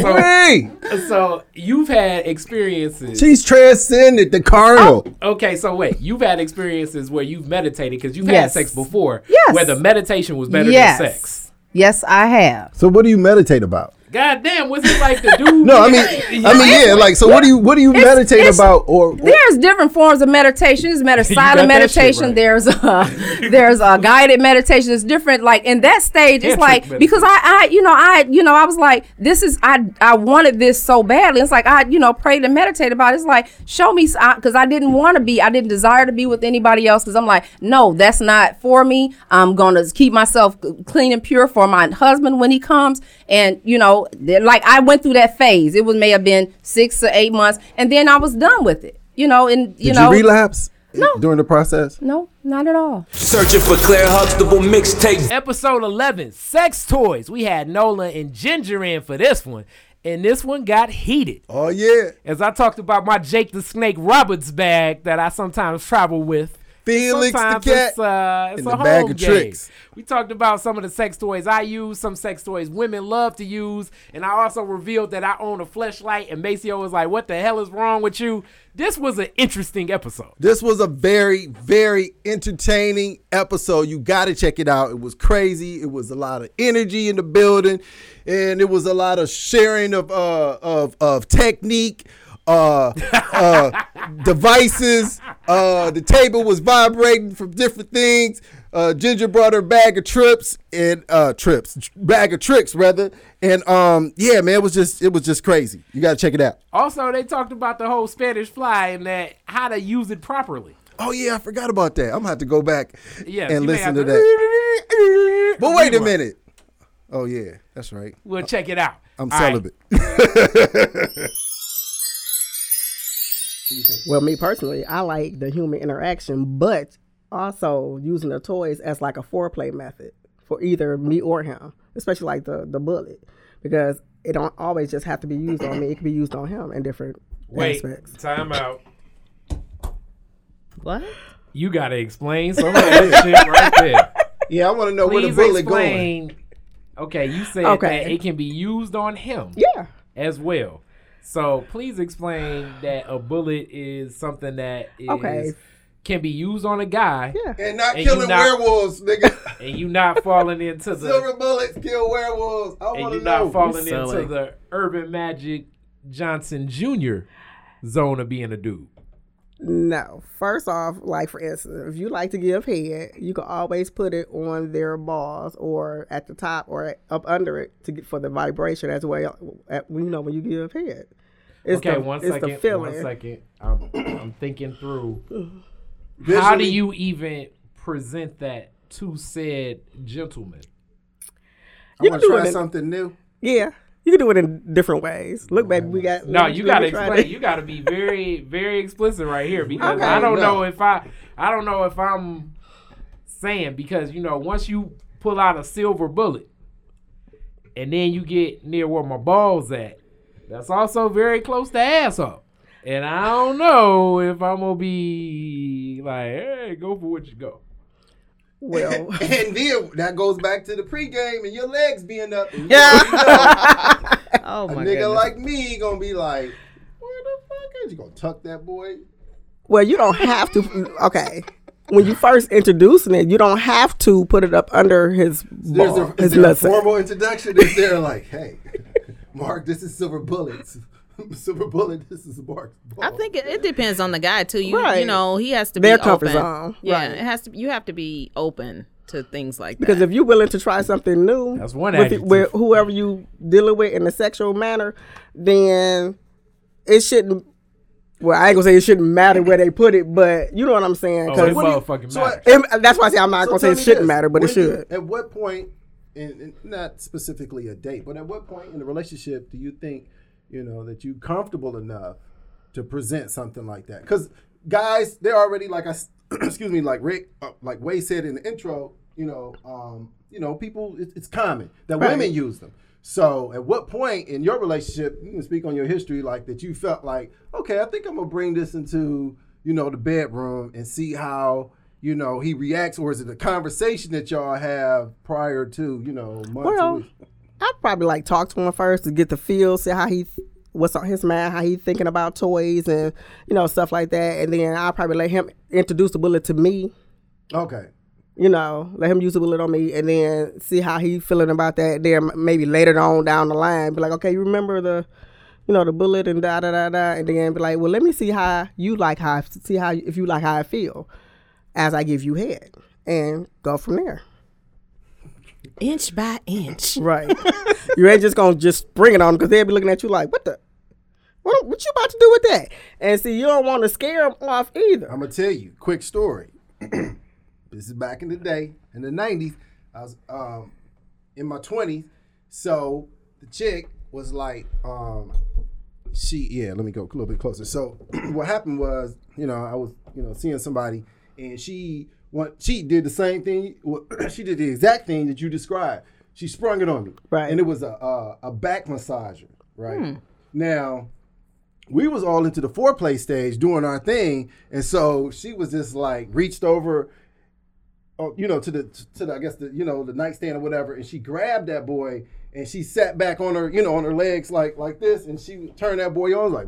so so you've had experiences. She's transcended the carnal. Oh. Okay, so wait, you've had experiences where you've meditated because you've yes. had sex before. Yes. Where the meditation was better yes. than sex. Yes, I have. So what do you meditate about? God damn, what's it like to do? No, I mean, I mean, yeah, like, so what do you, what do you it's, meditate it's, about? Or, or there's different forms of meditation. There's med- silent meditation. Right. There's a, there's a guided meditation. It's different. Like in that stage, it's like because I, I, you know, I, you know, I was like, this is I, I wanted this so badly. It's like I, you know, prayed and meditated about it. It's like show me because I, I didn't want to be, I didn't desire to be with anybody else because I'm like, no, that's not for me. I'm gonna keep myself clean and pure for my husband when he comes, and you know. Like I went through that phase. It was may have been six or eight months, and then I was done with it. You know, and you Did know. Did you relapse? No. During the process? No, not at all. Searching for Claire Huxtable mixtape. Episode eleven, sex toys. We had Nola and Ginger in for this one, and this one got heated. Oh yeah. As I talked about my Jake the Snake Roberts bag that I sometimes travel with. Felix Sometimes the cat it's, uh, it's in a the whole bag of game. Tricks. We talked about some of the sex toys I use, some sex toys women love to use, and I also revealed that I own a Fleshlight, and Maceo was like, what the hell is wrong with you? This was an interesting episode. This was a very, very entertaining episode. You got to check it out. It was crazy. It was a lot of energy in the building, and it was a lot of sharing of uh, of, of technique. Uh, uh, devices. Uh, the table was vibrating from different things. Uh, Ginger brought her bag of trips and uh, trips, tr- bag of tricks rather. And um, yeah, man, it was just it was just crazy. You gotta check it out. Also, they talked about the whole Spanish fly and that how to use it properly. Oh yeah, I forgot about that. I'm gonna have to go back yes, and listen to, to that. But wait a minute. Oh yeah, that's right. We'll I- check it out. I'm All celibate. Right. Well, me personally, I like the human interaction, but also using the toys as like a foreplay method for either me or him, especially like the, the bullet, because it don't always just have to be used on me. It can be used on him in different Wait, aspects. Wait, time out. What? You got to explain some of that shit right there. Yeah, I want to know Please where the bullet explain. Going. Okay, you said okay. that it can be used on him. Yeah. As well. So please explain that a bullet is something that is okay. can be used on a guy. Yeah. And not and killing not, werewolves, nigga. And you not falling into the silver bullets kill werewolves. I want to know. And you not falling so into like, the Urban Magic Johnson Junior zone of being a dude. No. First off, like for instance, if you like to give head, you can always put it on their balls or at the top or up under it to get for the vibration as well. At, you know when you give head, it's okay. The, one it's second, the feeling. One second. I'm, I'm thinking through. How do you even present that to said gentleman? You can try something new. Yeah. You can do it in different ways. Look, baby, we got... No, you got to explain. You got to be very, very explicit right here because okay, I don't no. know if I... I don't know if I'm saying because, you know, once you pull out a silver bullet and then you get near where my ball's at, that's also very close to asshole. And I don't know if I'm going to be like, hey, go for what you go. Well, and then that goes back to the pregame and your legs being up. Yeah. You know, oh my god. A nigga goodness. Like me gonna be like, where the fuck is you gonna tuck that boy? Well, you don't have to. Okay, when you first introducing it, you don't have to put it up under his ball, there's a, his there a formal introduction. Is there like, hey, Mark, this is Silver Bullets. Silver Bullet, this is Mark's ball. I think it, it depends on the guy too. You right. you know, he has to be Their open. Zone. Yeah, right. It has to. You have to be open to things like that. Because if you're willing to try something new, that's one with, with whoever you dealing with in a sexual manner, then it shouldn't. Well, I ain't gonna say it shouldn't matter where they put it, but you know what I'm saying. Oh, it motherfucking matters. So I, it, that's why I say I'm not so gonna say it shouldn't this. matter, but when it should. You, at what point, in, in, not specifically a date, but at what point in the relationship do you think? You know, that you comfortable enough to present something like that. Because guys, they're already like, I, excuse me, like Rick, uh, like Way said in the intro, you know, um, you know, people, it, it's common that right. women use them. So at what point in your relationship, you can speak on your history, like that you felt like, okay, I think I'm going to bring this into, you know, the bedroom and see how, you know, he reacts. Or is it a conversation that y'all have prior to, you know, months well. or weeks? I'd probably like talk to him first to get the feel, see how he, what's on his mind, how he's thinking about toys and, you know, stuff like that. And then I'll probably let him introduce the bullet to me. Okay. You know, let him use the bullet on me and then see how he's feeling about that. Then maybe later on down the line, be like, okay, you remember the, you know, the bullet and da da da da. And then be like, well, let me see how you like how, I, see how, if you like how I feel as I give you head and go from there. Inch by inch. Right. You ain't just going to just spring it on because they'll be looking at you like, what the? What, what you about to do with that? And see, you don't want to scare them off either. I'm going to tell you, quick story. This is back in the day, in the nineties. I was um, in my twenties. So the chick was like, um, she, yeah, let me go a little bit closer. So what happened was, you know, I was, you know, seeing somebody and she, Well, she did the same thing. Well, she did the exact thing that you described. She sprung it on me, right? And it was a a, a back massager, right? Hmm. Now, we was all into the foreplay stage doing our thing, and so she was just like reached over, oh, you know, to the to the, I guess the you know the nightstand or whatever, and she grabbed that boy and she sat back on her you know on her legs like like this, and she turned that boy on like.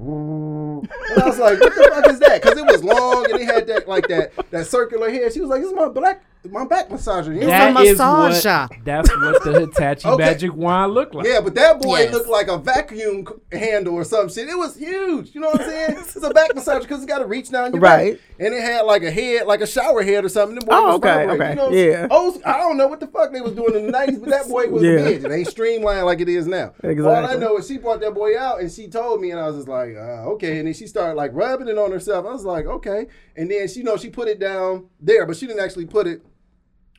And I was like, what the fuck is that? Because it was long and it had that like that that circular head. She was like, this is my black my back massager. It's that a massage what, shop. That's what the Hitachi okay. magic wand looked like. Yeah, but that boy yes. looked like a vacuum handle or some shit. It was huge. You know what I'm saying? It's a back massager because it's got to reach down your right. back. And it had like a head, like a shower head or something. The boy oh, was okay, okay. You know, yeah. Old, I don't know what the fuck they was doing in the nineties, but that boy was yeah. big. It ain't streamlined like it is now. Exactly. All I know is she brought that boy out and she told me and I was just like, uh, okay. And then she started like rubbing it on herself. I was like, okay. And then, she, you know, she put it down there, but she didn't actually put it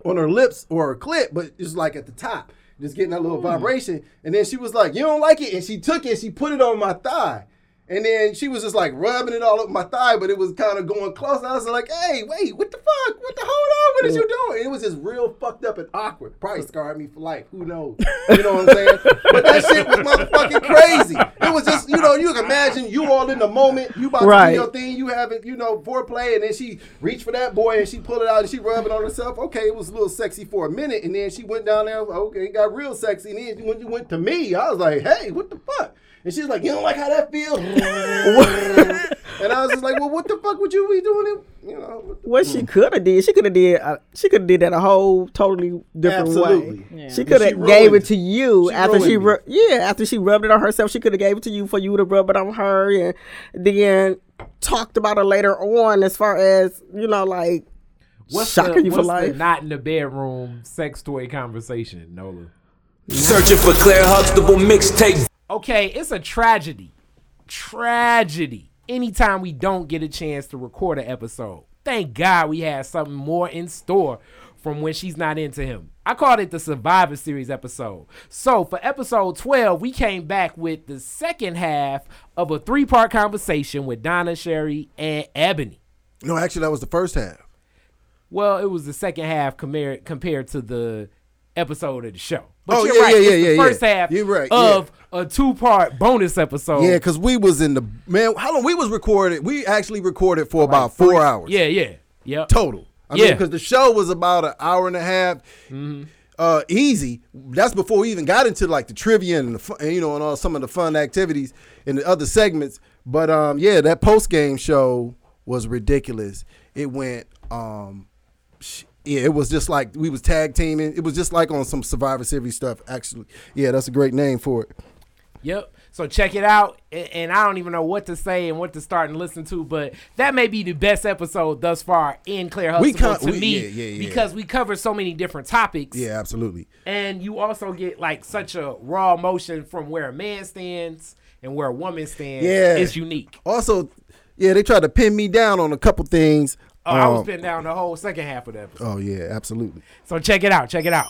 on her lips or her clit, but just like at the top, just getting that little mm. vibration. And then she was like, you don't like it? And she took it, she put it on my thigh. And then she was just like rubbing it all up my thigh, but it was kind of going close. And I was like, hey, wait, what the fuck? What the, hold on, what is you doing? And it was just real fucked up and awkward. Probably scarred me for life, who knows? You know what I'm saying? But that shit was motherfucking crazy. It was just, you know, you can imagine you all in the moment, you about right. to do your thing, you having, you know, foreplay, and then she reached for that boy, and she pulled it out, and she rubbed it on herself. Okay, it was a little sexy for a minute, and then she went down there, okay, it got real sexy. And then when you went to me, I was like, hey, what the fuck? And she's like, you don't like how that feels? And I was just like, well, what the fuck would you be doing? It? You know, what, what she could have did, she could have did, uh, she could have did that a whole totally different Absolutely. way. Yeah. She could have gave it to you she after she, ru- yeah, after she rubbed it on herself. She could have gave it to you for you to rub it on her, and then talked about it later on. As far as you know, like what's shocking the, you what's for life. The not in the bedroom sex toy conversation, Nola. Searching for Claire Huxtable mixtape. Okay, it's a tragedy. Tragedy. Anytime we don't get a chance to record an episode. Thank God we had something more in store from when she's not into him. I called it the Survivor Series episode. So for episode twelve, we came back with the second half of a three-part conversation with Donna, Sheree, and Ebony. No, actually, that was the first half. Well, it was the second half compared compared to the episode of the show. But oh, you're yeah, right. yeah, it's yeah, the yeah, first yeah. half you're right, of yeah. a two-part bonus episode. Yeah, because we was in the man. How long we was recorded? We actually recorded for like about four three, hours. Yeah, yeah, yeah. Total. I yeah. mean, because the show was about an hour and a half, mm-hmm. uh, easy. That's before we even got into like the trivia and the fun, you know, and all some of the fun activities and the other segments. But um, yeah, that post game show was ridiculous. It went, um, yeah, it was just like we was tag teaming. It was just like on some Survivor Series stuff. Actually, yeah, that's a great name for it. Yep. So check it out, and I don't even know what to say and what to start and listen to, but that may be the best episode thus far in Claire Huxtable co- to we, me yeah, yeah, yeah. because we cover so many different topics. Yeah, absolutely. And you also get like such a raw emotion from where a man stands and where a woman stands. Yeah. It's unique. Also, yeah, they tried to pin me down on a couple things. Oh, um, I was pinned down the whole second half of the episode. Oh, yeah, absolutely. So check it out. Check it out.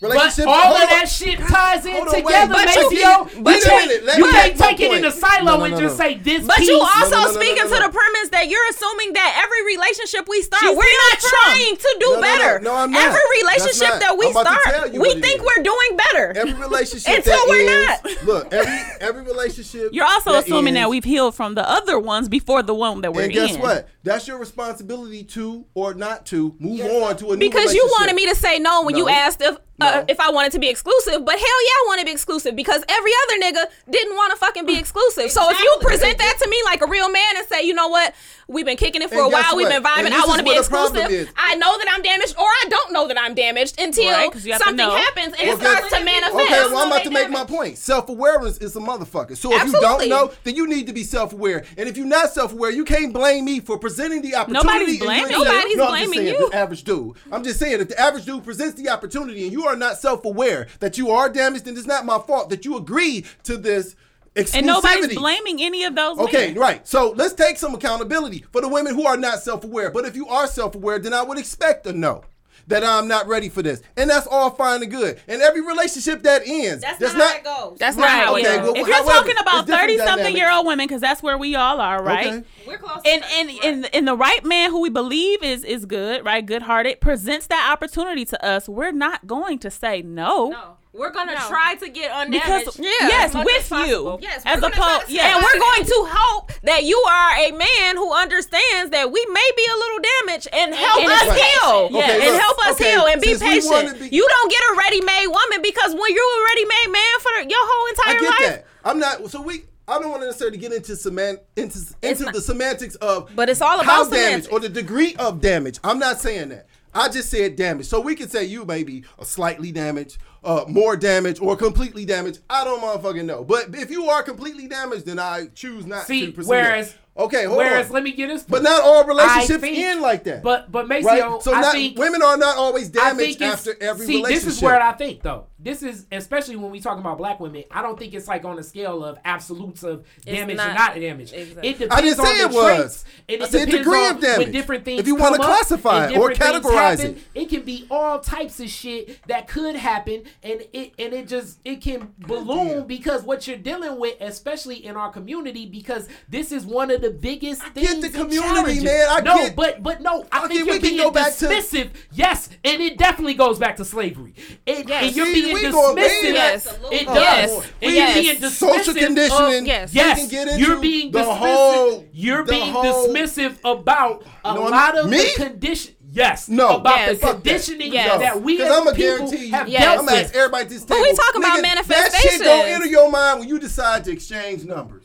Relationship. But all of that shit ties in together, Maceo. You can't take it in a silo and just say this. But you also speaking to the premise that you're assuming that every relationship we start, we're not trying to do better. No, I'm not. Every relationship that we start, we think we're doing better. Every relationship until we're not. Look, every every relationship. You're also assuming that we've healed from the other ones before the one that we're in. And guess what? That's your responsibility to or not to move on to a new relationship. Because you wanted me to say no when you asked if. No. Uh, if I wanted to be exclusive, but hell yeah, I want to be exclusive because every other nigga didn't want to fucking be exclusive. Exactly. So if you present that to me like a real man and say, you know what, we've been kicking it for and a while, what? We've been vibing, I want to be exclusive. I know that I'm damaged or I don't know that I'm damaged until right, something happens and okay. it starts to manifest. Okay, well, I'm about to make my point. Self-awareness is a motherfucker. So if Absolutely. You don't know, then you need to be self-aware. And if you're not self-aware, you can't blame me for presenting the opportunity. Nobody's blaming, Nobody's no, blaming saying, you. The average dude. I'm just saying, if the average dude presents the opportunity and you are not self-aware that you are damaged, and it's not my fault that you agree to this exclusivity. And nobody's blaming any of those okay, men. Right. So let's take some accountability for the women who are not self-aware. But if you are self-aware, then I would expect a no, that I'm not ready for this. And that's all fine and good. And every relationship that ends. That's, that's not how it goes. That's right. Not how it okay, goes. Well, if you're however, talking about thirty-something-year-old women, because that's where we all are, right? Okay. We're close and, to and, right. and, and the right man who we believe is is good, right, good-hearted, presents that opportunity to us. We're not going to say no. No. We're going to no. try to get undamaged. Because, yeah, yes, with you. Yes, as a po- yes. And we're going to hope that you are a man who understands that we may be a little damaged and help and us right. heal. Yeah. Okay, and look, help us okay. heal and be Since patient. Be- you don't get a ready-made woman because when you're a ready-made man for your whole entire life. I get life, that. I'm not, so we... I don't want to necessarily get into semant- into, into not, the semantics of but it's all about how semantics. Damage or the degree of damage. I'm not saying that. I just said damage. So we could say you may be slightly damaged, uh, more damaged, or completely damaged. I don't motherfucking know. But if you are completely damaged, then I choose not See, to pursue whereas, it. Okay, hold whereas, on. Let me get this. But not all relationships think, end like that. But, but Maceo, right? So I not, think... women are not always damaged after every see, relationship. See, this is where I think, though. This is, especially when we talk about black women, I don't think it's like on a scale of absolutes of damage not, or not damage. Exactly. It depends I didn't say on the it was. Traits. It, it depends degree on of damage. When different things if you want to classify it or categorize happen, it. It can be all types of shit that could happen, and it and it just, it can balloon yeah. because what you're dealing with, especially in our community, because this is one of the The biggest I things. Get the community, man. I no, get but but no, I okay, think you're being go dismissive. To... Yes, and it definitely goes back to slavery. It, yes. And you're being we dismissive. Yes, it does. Oh, and yes. you're being social conditioning. Of, yes, yes. Can get into you're being the dismissive. Whole, you're the being whole... dismissive about a no, lot of me? The condition. Yes. No. About yes. the conditioning yes. that we as I'm a people have yes. dealt I'm with. Everybody at this table. But we talking about manifestation. That shit don't enter your mind when you decide to exchange numbers.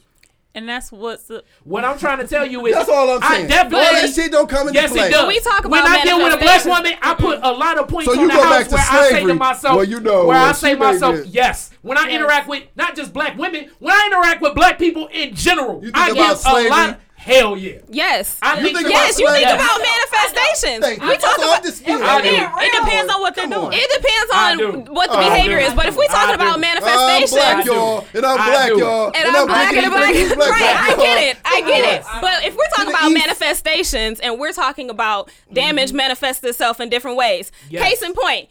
And that's what's the, what I'm trying to tell you is that's all I'm saying. I definitely, all that shit don't come into yes, play. It does. We talk about when I deal with a black woman, I put a lot of points so on the house where slavery. I say to myself, well, you know, where I say myself, it. Yes. When I yes. interact with not just black women, when I interact with black people in general, I give a lot. Hell yeah. Yes. I you think think yes, you think about manifestations. Think. We talk about it, it depends on what they're doing. It depends on do. what the I behavior do. is. But if we're talking about manifestations, I'm black, y'all. And I'm black, y'all. And I'm black and black. Right, I get it. I get it. But if we're talking about manifestations and we're talking about damage manifests itself in different ways. Case in point.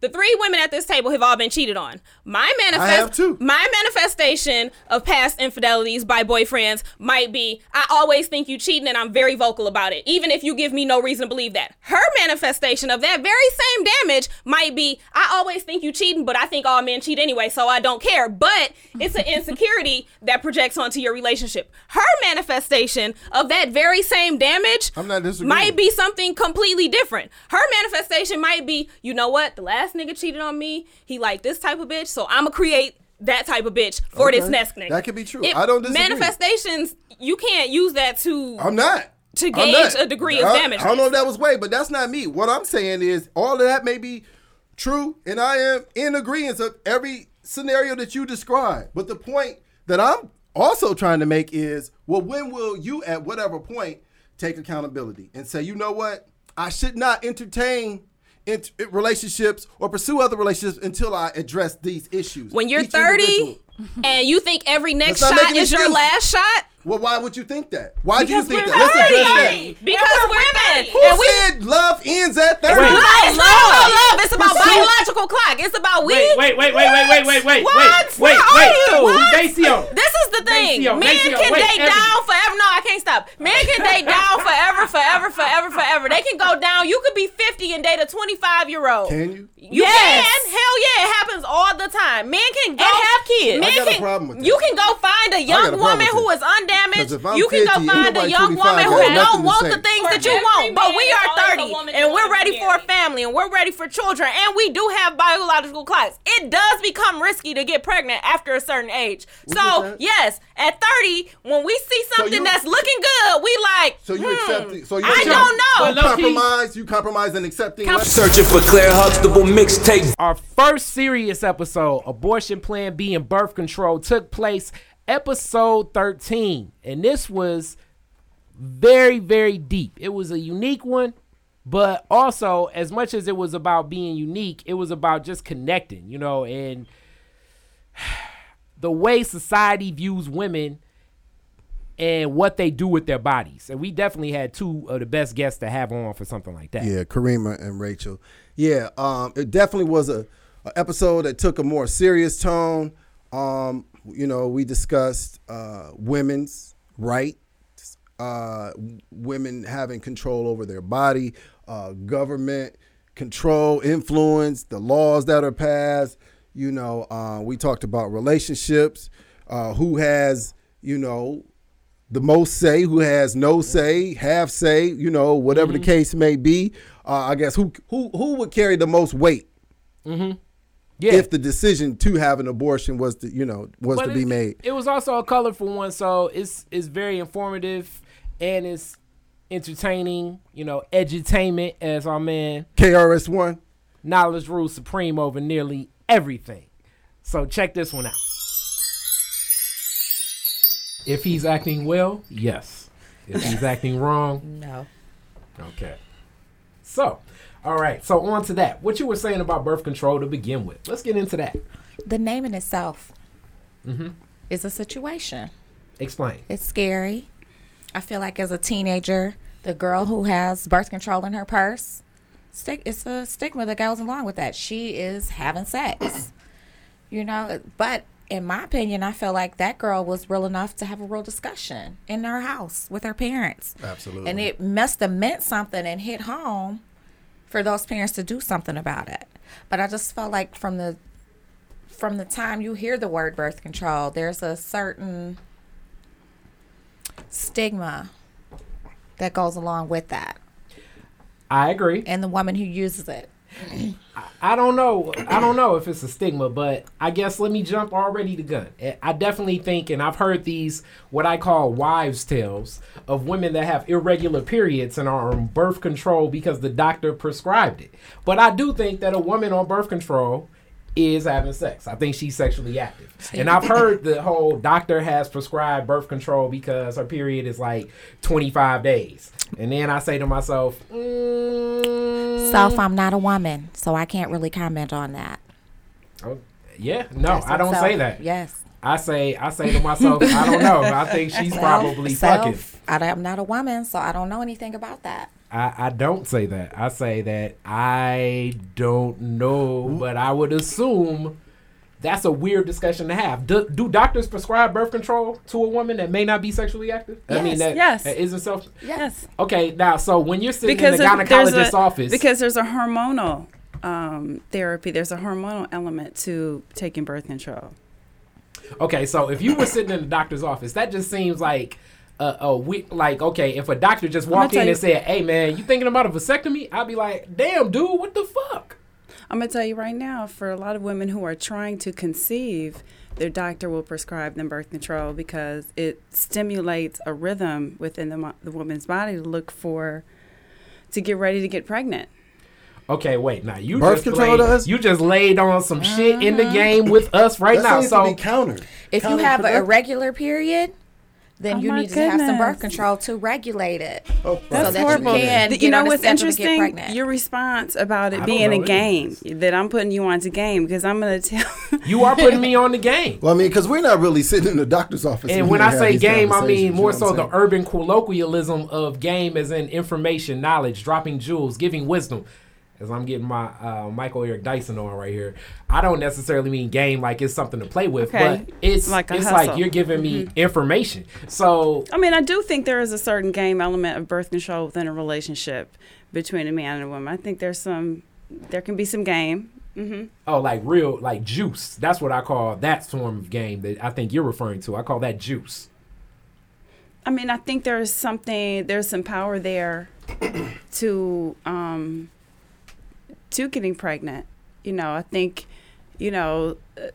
The three women at this table have all been cheated on. My manifest, I have too. My manifestation of past infidelities by boyfriends might be, I always think you cheating and I'm very vocal about it, even if you give me no reason to believe that. Her manifestation of that very same damage might be, I always think you cheating, but I think all men cheat anyway, so I don't care. But it's an insecurity that projects onto your relationship. Her manifestation of that very same damage I'm not disagreeing. might be something completely different. Her manifestation might be, you know what, the last nigga cheated on me, he like this type of bitch, so I'ma create that type of bitch for okay. this next nigga. That could be true. It, I don't disagree. Manifestations, you can't use that to I'm not to gauge not. a degree I, of damage. I don't know if that was way, but that's not me. What I'm saying is all of that may be true, and I am in agreement of every scenario that you describe. But the point that I'm also trying to make is, well, when will you at whatever point take accountability and say, you know what, I should not entertain in relationships or pursue other relationships until I address these issues. When you're Each thirty and you think every next shot is your sense. last shot? Well, why would you think that? Why because do you think that? Let's address that. Because we're women. Who and we, said love ends at thirty? It's not love. love. love. It's about Pursuit. biological clock. It's about we. Wait, wait, wait, wait, wait, wait, wait, what? wait, wait, wait. What? Maceo. This is the thing. Maceo. Men Maceo. can wait, date every. down forever. No, I can't stop. Men can date down forever, forever, forever, forever. They can go down. You could be fifty and date a twenty-five-year-old. Can you? You yes. can. Hell yeah, it happens all the time. Men can go and have kids. Men I got can, a problem with that. You can go find a young woman who is undated. Damage, you can go find a young woman who don't want the things that you want, but we are thirty and we're ready for a family and we're ready for children and we do have biological clocks. It does become risky to get pregnant after a certain age. So yes, at thirty, when we see something that's looking good, we like, so you accept it. So you I don't know. Compromise, you compromise and accepting. Searching for Claire Huxtable mixtape. Our first serious episode, abortion, Plan B, and birth control, took place episode thirteen, and this was very, very deep. It was a unique one, but also, as much as it was about being unique, it was about just connecting, you know, and the way society views women and what they do with their bodies. And we definitely had two of the best guests to have on for something like that. Yeah, Karima and Rachel. Yeah, um, it definitely was a, a episode that took a more serious tone. Um, You know, we discussed uh, women's rights, uh, women having control over their body, uh, government control, influence, the laws that are passed. You know, uh, we talked about relationships, uh, who has, you know, the most say, who has no say, half say, you know, whatever mm-hmm. the case may be. Uh, I guess who who who would carry the most weight? Mm-hmm. Yeah. If the decision to have an abortion was to, you know, was but to be it, made. It was also a colorful one, so it's it's very informative and it's entertaining, you know, edutainment, as our man K R S One. Knowledge rules supreme over nearly everything. So check this one out. If he's acting well, yes. If he's acting wrong, no. Okay. So all right, so on to that. What you were saying about birth control to begin with. Let's get into that. The name in itself mm-hmm. is a situation. Explain. It's scary. I feel like as a teenager, the girl who has birth control in her purse, it's a stigma that goes along with that. She is having sex, you know. But in my opinion, I feel like that girl was real enough to have a real discussion in her house with her parents. Absolutely. And it must have meant something and hit home for those parents to do something about it. But I just felt like from the from the time you hear the word birth control, there's a certain stigma that goes along with that. I agree. And the woman who uses it. I don't know. I don't know if it's a stigma, but I guess let me jump already the gun. I definitely think, and I've heard these, what I call wives' tales of women that have irregular periods and are on birth control because the doctor prescribed it. But I do think that a woman on birth control is having sex. I think she's sexually active. And I've heard the whole doctor has prescribed birth control because her period is like twenty-five days. And then I say to myself, mm. So if I'm not a woman, so I can't really comment on that. Oh, yeah, no, yes, I don't so, say that. Yes. I say I say to myself, I don't know. I think she's self, probably fucking. I'm not a woman, so I don't know anything about that. I, I don't say that. I say that I don't know, but I would assume that's a weird discussion to have. Do, do doctors prescribe birth control to a woman that may not be sexually active? Yes, I mean, that, yes. That isn't self- yes. Okay, now, so when you're sitting because in the gynecologist's a, office. Because there's a hormonal um, therapy. There's a hormonal element to taking birth control. Okay, so if you were sitting in the doctor's office, that just seems like... Uh, a week, like, okay, if a doctor just walked in and you, said, hey, man, you thinking about a vasectomy? I'd be like, damn, dude, what the fuck? I'm going to tell you right now, for a lot of women who are trying to conceive, their doctor will prescribe them birth control because it stimulates a rhythm within the, mo- the woman's body to look for, to get ready to get pregnant. Okay, wait. Now you birth just laid, us? You just laid on some uh-huh. shit in the game with us right that now. So to be counter. If counter you have an irregular period, then oh you need goodness. to have some birth control to regulate it. Oh, that's so that horrible. You, can the, you know what's interesting? Your response about it I being a game, is. that I'm putting you on to game because I'm going to tell. You are putting me on the game. Well, I mean, because we're not really sitting in the doctor's office. And when I say game, I mean more you know so the urban colloquialism of game as in information, knowledge, dropping jewels, giving wisdom. As I'm getting my uh, Michael Eric Dyson on right here, I don't necessarily mean game like it's something to play with, okay. but it's like it's hustle. Like you're giving me mm-hmm. information. So I mean, I do think there is a certain game element of birth control within a relationship between a man and a woman. I think there's some, there can be some game. Mm-hmm. Oh, like real, like juice. That's what I call that form of game that I think you're referring to. I call that juice. I mean, I think there's something, there's some power there to. Um, to getting pregnant. You know, I think, you know, uh,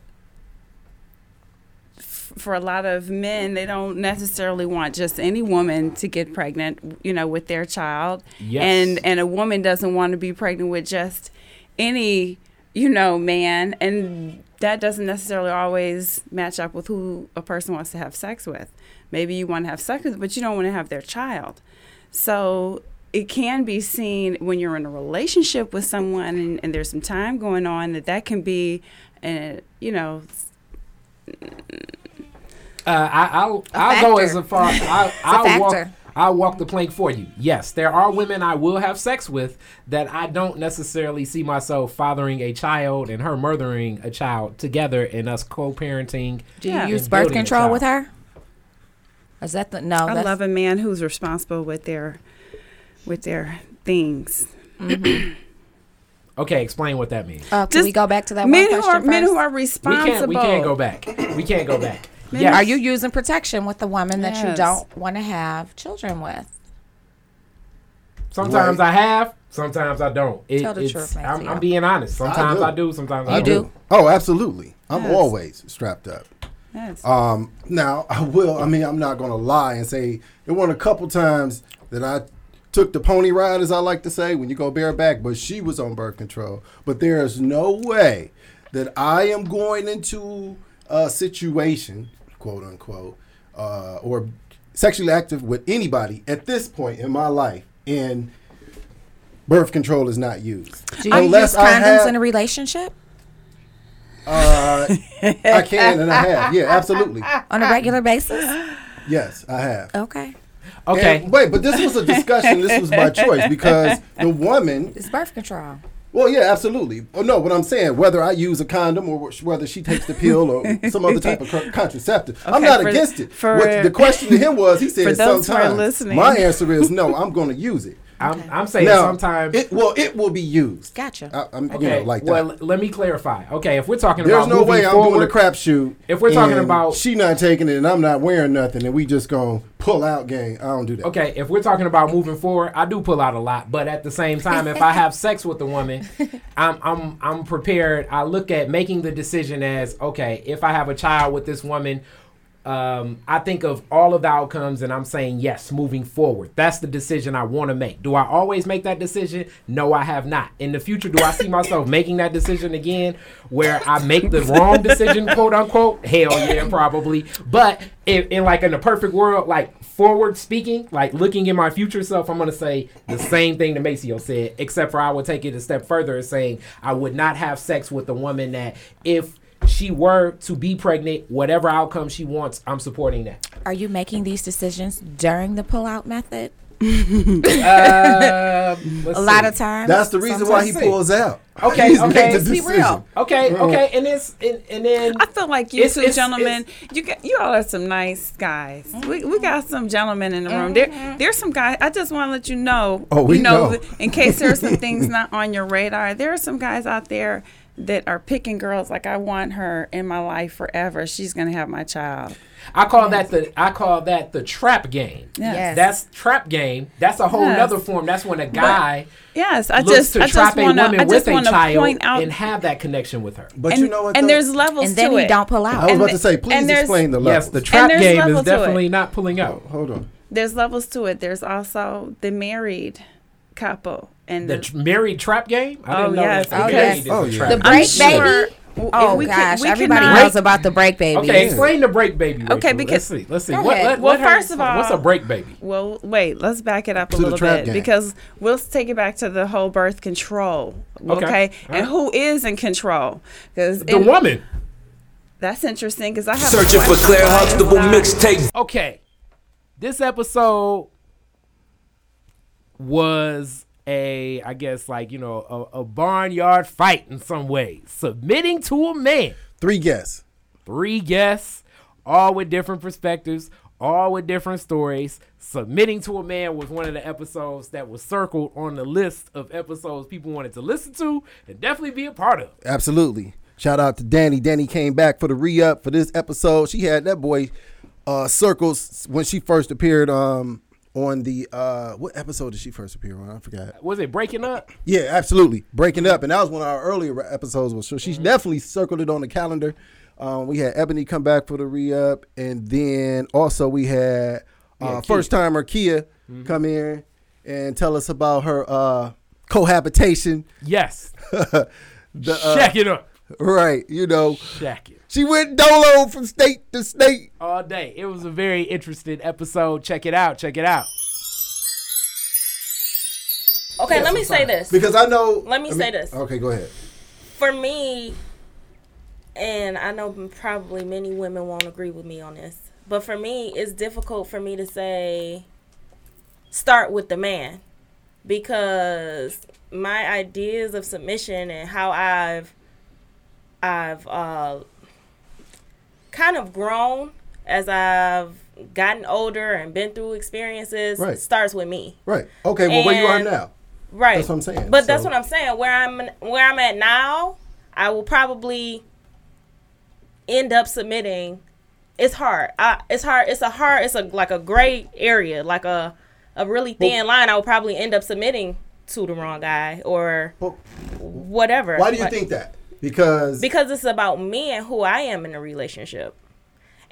f- for a lot of men, they don't necessarily want just any woman to get pregnant, you know, with their child. Yes. And and a woman doesn't want to be pregnant with just any, you know, man. And that doesn't necessarily always match up with who a person wants to have sex with. Maybe you want to have sex with, but you don't want to have their child. So it can be seen when you're in a relationship with someone and, and there's some time going on that that can be, uh, you know. Uh, I, I'll, I'll go as far. I, I'll, walk, I'll walk the plank for you. Yes, there are women I will have sex with that I don't necessarily see myself fathering a child and her murdering a child together and us co-parenting. Do you yeah. use birth control with her? Is that the, no. I that's, love a man who's responsible with their... with their things. Mm-hmm. Okay, explain what that means. Uh, can Just we go back to that one question are, first? Men who are responsible. We can't, we can't go back. We can't go back. Yes. Are you using protection with the woman yes. that you don't want to have children with? Sometimes right. I have. Sometimes I don't. It, Tell the it's, truth, I'm, I'm being honest. Sometimes I do. I do sometimes you I do. do. Oh, absolutely. I'm yes. always strapped up. Yes. Um, now, I will. I mean, I'm not going to lie and say it wasn't a couple times that I... took the pony ride, as I like to say, when you go bareback, but she was on birth control. But there is no way that I am going into a situation, quote unquote, uh, or sexually active with anybody at this point in my life, and birth control is not used. Do you Unless use condoms I have, in a relationship? Uh, I can and I have. Yeah, absolutely. On a regular basis? Yes, I have. Okay. Okay. And, wait, but this was a discussion. This was by choice because the woman. It's birth control. Well, yeah, absolutely. Oh, no, what I'm saying, whether I use a condom or whether she takes the pill or some other type of co- contraceptive, okay, I'm not for, against it. For, what, the question to him was, he said sometimes. My answer is no, I'm going to use it. I'm, I'm saying now, sometimes. It, well, it will be used. Gotcha. I, I'm, okay. You know, like that. Well, let me clarify. Okay, if we're talking There's about. There's no way I'm forward, doing a crapshoot. If we're talking about. She not taking it and I'm not wearing nothing and we just going to pull out game. I don't do that. Okay, if we're talking about moving forward, I do pull out a lot. But at the same time, if I have sex with a woman, I'm, I'm, I'm prepared. I look at making the decision as, okay, if I have a child with this woman, Um, I think of all of the outcomes and I'm saying, yes, moving forward. That's the decision I want to make. Do I always make that decision? No, I have not. In the future, do I see myself making that decision again where I make the wrong decision, quote unquote? Hell yeah, probably. But in, in like in the perfect world, like forward speaking, like looking at my future self, I'm going to say the same thing that Maceo said, except for I would take it a step further and saying I would not have sex with a woman that if she were to be pregnant, whatever outcome she wants, I'm supporting that. Are you making these decisions during the pull-out method? uh, a lot see. of times. That's the reason why he see. pulls out. Okay, He's okay. Let's be real. Okay, Bro. okay. And it's and, and then I feel like you it's, two it's, gentlemen, it's, you got, you all are some nice guys. Mm-hmm. We we got some gentlemen in the room. Mm-hmm. There there's some guys. I just want to let you know. Oh, we you know, know. In case there's some things not on your radar, there are some guys out there that are picking girls like I want her in my life forever. She's gonna have my child. I call yes. that the I call that the trap game. Yes. yes. That's trap game. That's a whole yes. other form. That's when a guy but, yes, I looks just, to I trap just wanna, a woman I just with a child out, and have that connection with her. But and, you know what? Though? And there's levels to it. And then we don't pull out. I was and about to say, please explain the levels. Yes, the trap game is definitely not pulling out. Oh, hold on. There's levels to it. There's also the married couple. And the, the tr- married trap game? I didn't oh, know yes. that. Okay. Okay. Oh, yeah. The break sure, baby? Oh, we gosh. Could, we Everybody cannot. knows about the break baby. Okay, explain the break baby. Rachel. Okay, because... Let's see. Let's see. What, let, well, what first her, of all... What's a break baby? Well, wait. Let's back it up a little bit. Game. Because we'll take it back to the whole birth control. Okay. okay? And right. who is in control? Because The it, woman. That's interesting because I have... Searching for Claire Huxtable mixtape. Okay. This episode was... A, I guess, like, you know, a, a barnyard fight in some way. Submitting to a man. Three guests. Three guests, all with different perspectives, all with different stories. Submitting to a Man was one of the episodes that was circled on the list of episodes people wanted to listen to and definitely be a part of. Absolutely. Shout out to Danny. Danny came back for the re-up for this episode. She had that boy uh, circles when she first appeared um on the, uh, what episode did she first appear on? I forgot. Was it Breaking Up? Yeah, absolutely. Breaking Up. And that was one of our earlier episodes. So she mm-hmm. definitely circled it on the calendar. Um, we had Ebony come back for the re-up. And then also we had uh, yeah, first-timer Kia mm-hmm. come in and tell us about her uh, cohabitation. Yes. the, uh, Shack it up. Right. You know. Shack it. She went dolo from state to state. All day. It was a very interesting episode. Check it out. Check it out. Okay, yes, let me say this. Because I know. Let me, let me say this. Okay, go ahead. For me, and I know probably many women won't agree with me on this, but for me, it's difficult for me to say start with the man because my ideas of submission and how I've, I've, uh, kind of grown as I've gotten older and been through experiences right. starts with me. Right. Okay. Well, and, where you are now. Right. That's what I'm saying. But so. that's what I'm saying. Where I'm where I'm at now, I will probably end up submitting. It's hard. I, it's hard. It's a hard. It's a like a gray area, like a a really thin well, line. I will probably end up submitting to the wrong guy or well, whatever. Why do you like, think that? Because because it's about me and who I am in a relationship.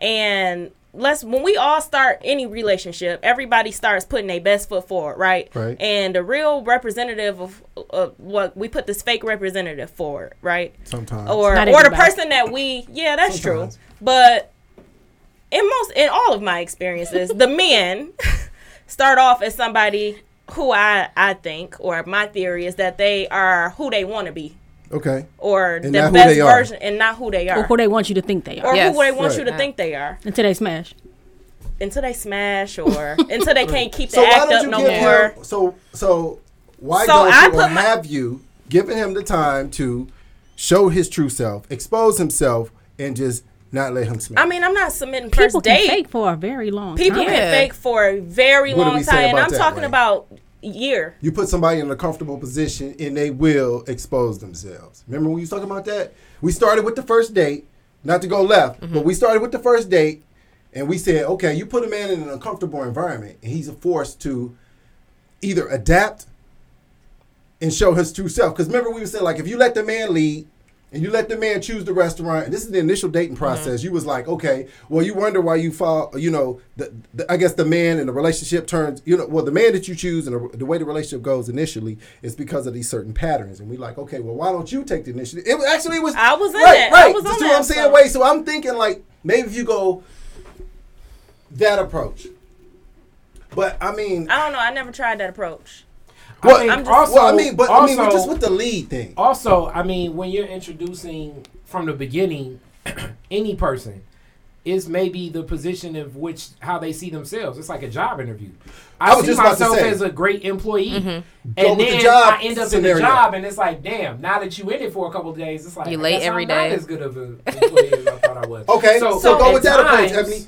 And let's when we all start any relationship, everybody starts putting their best foot forward, right? Right. And the real representative of, of what we put this fake representative forward, right? Sometimes. Or Not or the person that we yeah, that's Sometimes. true. But in most in all of my experiences, the men start off as somebody who I, I think or my theory is that they are who they want to be. Okay. Or and the best version, are. and not who they are. Or who they want you to think they are. Or yes. who they want right. you to yeah. think they are. Until they smash. Until they smash, or until they can't keep the so act up no more. Him, so, so why so don't you, or have you given him the time to show his true self, expose himself, and just not let him smash? I mean, I'm not submitting first People date. People can fake for a very long People time. People can yeah. fake for a very what long time. And I'm that, talking right? about... year. You put somebody in a comfortable position and they will expose themselves. Remember when we was talking about that? We started with the first date, not to go left, mm-hmm. but we started with the first date and we said, okay, you put a man in an uncomfortable environment and he's forced to either adapt and show his true self. Because remember we said, like, if you let the man lead, and you let the man choose the restaurant, and this is the initial dating process, mm-hmm. you was like, okay, well, you wonder why you fall, you know, the, the, I guess the man in the relationship turns, you know, well, the man that you choose and the, the way the relationship goes initially is because of these certain patterns. And we like, okay, well, why don't you take the initiative? It was, actually, it was... I was in right, it. Right, I was on you know what I'm saying? Wait, so I'm thinking, like, maybe if you go that approach. But, I mean... I don't know. I never tried that approach. Well, I mean, I'm just, also, well, I mean, but also, I mean, we're just with the lead thing. Also, I mean, when you're introducing from the beginning, any person, it's maybe the position of which how they see themselves. It's like a job interview. I, I was see just myself about to say, as a great employee, mm-hmm. and then the I end up scenario. in the job, and it's like, damn. Now that you in it for a couple of days, it's like you late every I'm day. Not as good of an employee as I thought I was. Okay, so, so, so go with that approach, Ebony.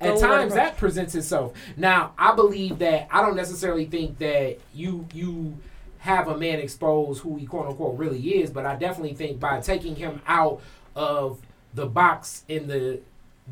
At times that presents itself. Now, I believe that I don't necessarily think that you you have a man expose who he quote unquote really is, but I definitely think by taking him out of the box in the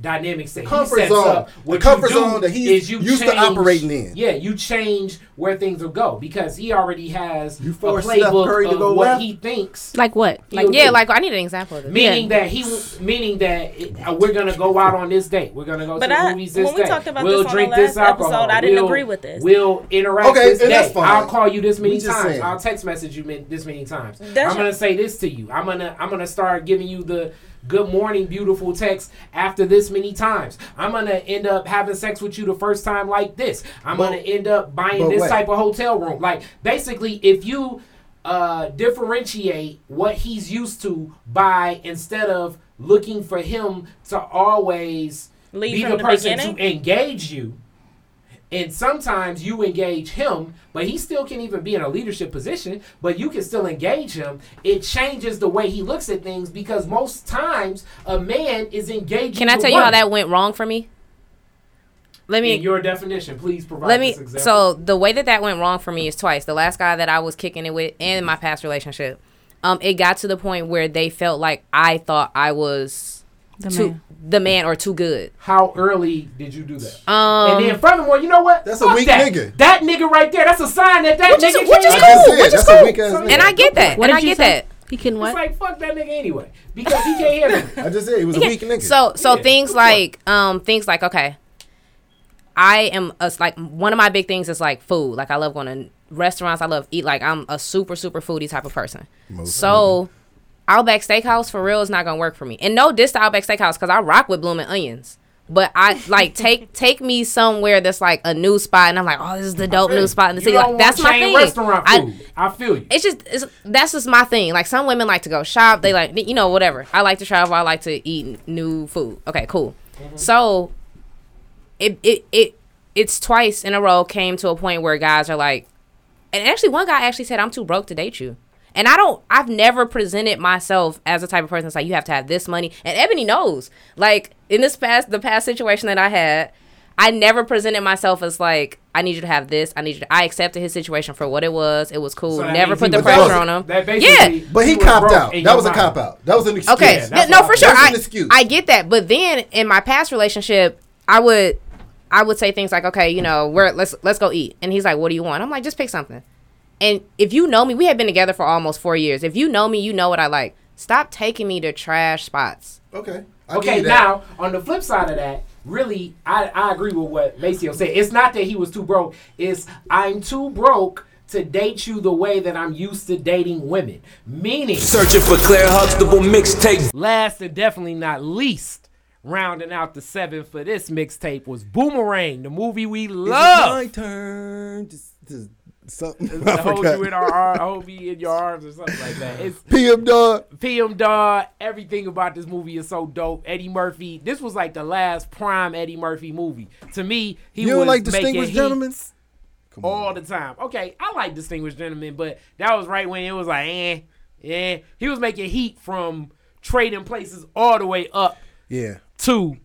dynamics that he sets up, the comfort zone that he's used to operating in. Yeah, you change where things will go because he already has a playbook of what he thinks. Like what? Like yeah, like I need an example of it. Meaning that he, meaning that it, uh, we're gonna go out on this date. We're gonna go to the movies this day. When we talked about this on the last episode, I didn't agree with this. We'll interact this day. I'll call you this many times. I'll text message you this many times. I'm gonna say this to you. I'm gonna I'm gonna start giving you the good morning, beautiful text after this many times. I'm going to end up having sex with you the first time like this. I'm going to end up buying this wait. type of hotel room. Like, basically, if you uh, differentiate what he's used to by instead of looking for him to always Leave be the, the person beginning? to engage you, and sometimes you engage him, but he still can't even be in a leadership position, but you can still engage him. It changes the way he looks at things because most times a man is engaging. Can I tell you how that went wrong for me? Let me. In your definition, please provide let me, this example. So the way that that went wrong for me is twice. The last guy that I was kicking it with and my past relationship, um, it got to the point where they felt like I thought I was... The too, man. the man or too good. How early did you do that? Um, and then furthermore, you know what? That's a Fuck weak that. nigga. That nigga right there. That's a sign that that nigga. Which is cool. Which is cool. And I get that. What and I get say? that. He can what? It's like fuck that nigga anyway because he can't hear me. I just said he was he a weak nigga. So so yeah. things like um things like okay, I am a, like one of my big things is like food. Like I love going to restaurants. I love eat. Like I'm a super super foodie type of person. Most so. People. Outback Steakhouse for real is not gonna work for me, and no diss to Outback Steakhouse because I rock with blooming onions. But I like take take me somewhere that's like a new spot, and I'm like, oh, this is the dope new spot in the city. Like, that's my thing. Restaurant food. I, I feel you. It's just it's, that's just my thing. Like some women like to go shop. They like you know whatever. I like to travel. I like to eat new food. Okay, cool. Mm-hmm. So it it it it's twice in a row came to a point where guys are like, and actually one guy actually said, I'm too broke to date you. And I don't, I've never presented myself as a type of person that's like, you have to have this money. And Ebony knows. Like, in this past, the past situation that I had, I never presented myself as like, I need you to have this. I need you to, I accepted his situation for what it was. It was cool. So never put the pressure on him. That yeah. But he copped out. That was a cop out. That was an excuse. Okay. Yeah, no, for sure. I, I get that. But then in my past relationship, I would, I would say things like, okay, you know, we're, let's, let's go eat. And he's like, what do you want? I'm like, just pick something. And if you know me, we have been together for almost four years. If you know me, you know what I like. Stop taking me to trash spots. Okay. I'll okay, give you that. Now, on the flip side of that, really, I, I agree with what Maceo said. It's not that he was too broke. It's I'm too broke to date you the way that I'm used to dating women. Meaning. Searching for Claire Huxtable mixtape. Last and definitely not least. Rounding out the seven for this mixtape was Boomerang, the movie we love. It's my turn to... to Something I, I hold you in our arms, hold me in your arms, or something like that. It's P M Dawn, P M Dawn. Everything about this movie is so dope. Eddie Murphy. This was like the last prime Eddie Murphy movie to me. He you was like Distinguished Gentlemen all the time. Okay, I like Distinguished Gentlemen, but that was right when it was like, eh, eh. He was making heat from Trading Places all the way up, yeah, to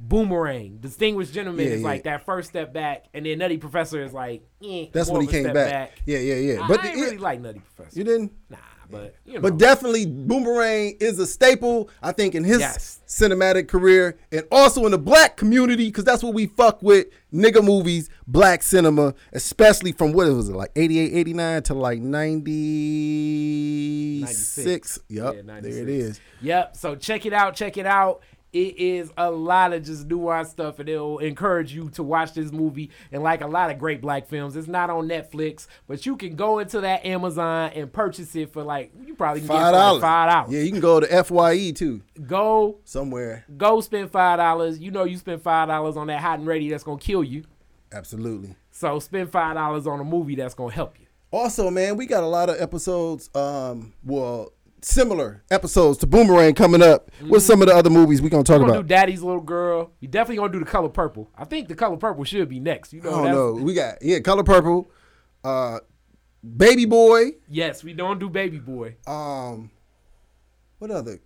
Boomerang. Distinguished Gentleman yeah, is yeah. like that first step back, and then Nutty Professor is like eh, that's when he came back. back. Yeah, yeah, yeah. I, but I didn't really it, like Nutty Professor. You didn't? Nah, But you know. But definitely Boomerang is a staple, I think, in his yes. cinematic career, and also in the black community, because that's what we fuck with, nigga movies, black cinema, especially from what was it, like eighty-eight, eighty-nine to like ninety-six. Yep, yeah, ninety-six. There it is. Yep, so check it out, check it out. It is a lot of just nuanced stuff, and it'll encourage you to watch this movie. And like a lot of great black films, it's not on Netflix, but you can go into that Amazon and purchase it for like, you probably can five dollars. Get it for like five dollars. Yeah, you can go to F Y E too. Go somewhere. Go spend five dollars. You know you spend five dollars on that hot and ready that's going to kill you. Absolutely. So spend five dollars on a movie that's going to help you. Also, man, we got a lot of episodes, um, well... similar episodes to Boomerang coming up. Mm-hmm. What's some of the other movies we gonna talk we're gonna about? Do Daddy's Little Girl. We definitely gonna do The Color Purple. I think The Color Purple should be next. You know, I don't know. We got yeah, Color Purple, uh, Baby Boy. Yes, we don't do Baby Boy. Um, what other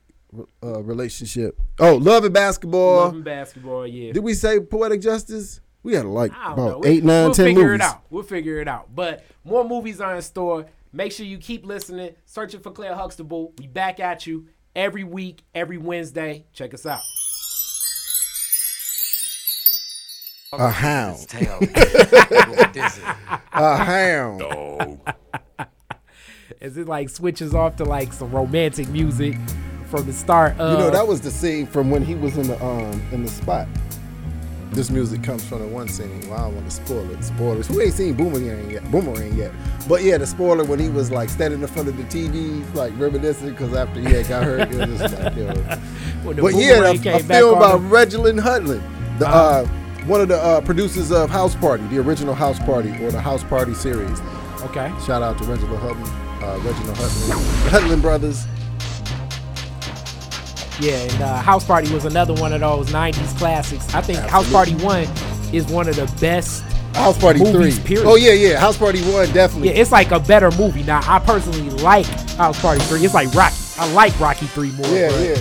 uh, relationship? Oh, Love and Basketball. Love and Basketball. Yeah. Did we say Poetic Justice? We had like about know. eight, nine, we'll ten movies. We'll figure it out. We'll figure it out. But more movies are in store. Make sure you keep listening. Searching for Claire Huxtable. We back at you every week, every Wednesday. Check us out. A hound. A hound. Dog. As it like switches off to like some romantic music from the start of. You know, that was the scene from when he was in the um in the spot. This music comes from the one scene. Well, I don't want to spoil it. Spoilers. Who ain't seen Boomerang yet? Boomerang yet? But yeah, the spoiler when he was like standing in front of the T V, like reminiscing, because after he had got hurt, it was just like, yo. Well, but yeah, a, a film by him. Reginald Hudlin, the, uh, one of the uh, producers of House Party, the original House Party or the House Party series. Okay. Shout out to Reginald Hudlin, uh, Reginald Hudlin, Hudlin brothers. Yeah, and uh, House Party was another one of those nineties classics. I think Absolutely. House Party one is one of the best House Party movies, three. Period. Oh, yeah, yeah. House Party one, definitely. Yeah, it's like a better movie. Now, I personally like House Party three. It's like Rocky. I like Rocky three more. Yeah, but, yeah. You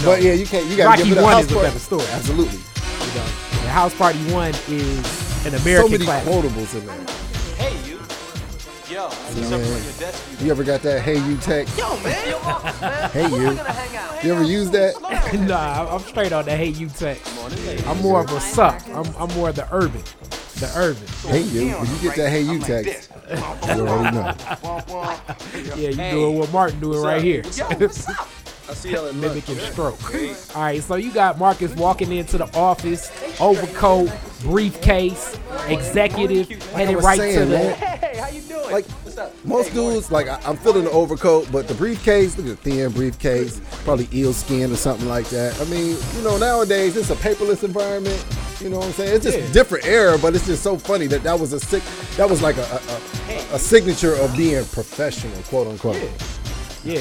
know, but, yeah, you can't. You got to give it up. Rocky one is Party. A better story. Absolutely. You know, and House Party one is an American classic. So many quotables in there. Hey, you. Yo, you ever got that hey you text? Yo, man. Yo, office, man. Hey you. You ever use that? Nah, I'm straight on the hey you text. I'm more of a suck. I'm, I'm more of the urban. The urban. Hey you. When you get that hey you text, you already know. Yeah, you doing what Martin doing right here. I see how it mimicking stroke. All right, so you got Marcus walking into the office, overcoat, briefcase, executive, headed right to the. Hey, how you doing? Like most dudes, like I, I'm feeling the overcoat, but the briefcase, look at the thin briefcase, probably eel skin or something like that. I mean, you know, nowadays it's a paperless environment. You know what I'm saying? It's just yeah. different era, but it's just so funny that that was a sick, that was like a a, a, a signature of being professional, quote unquote. Yeah. Yeah,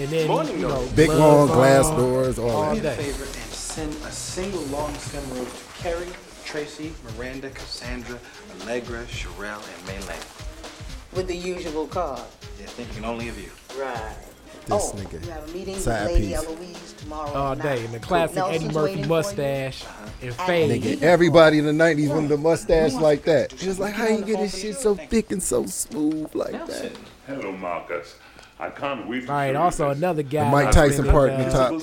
and then morning, you know, big long glass on, doors, all, all that. Do me a favor and send a single long stem rope to Carrie, Tracy, Miranda, Cassandra, Allegra, Sherelle, and Maylay. With the usual card. They're thinking only of you. Right. This oh, nigga. You have a meeting side with Lady piece. Eloise tomorrow all night. Day, and the classic Nelson's Eddie Murphy mustache and fade. Nigga, everybody in the nineties yeah. wanted a mustache yeah. like that. It's like, how you get this shit so thick and so smooth like Nelson. That? Hello, Marcus. I can't wait. All right, also another guy. The Mike Tyson part in the top.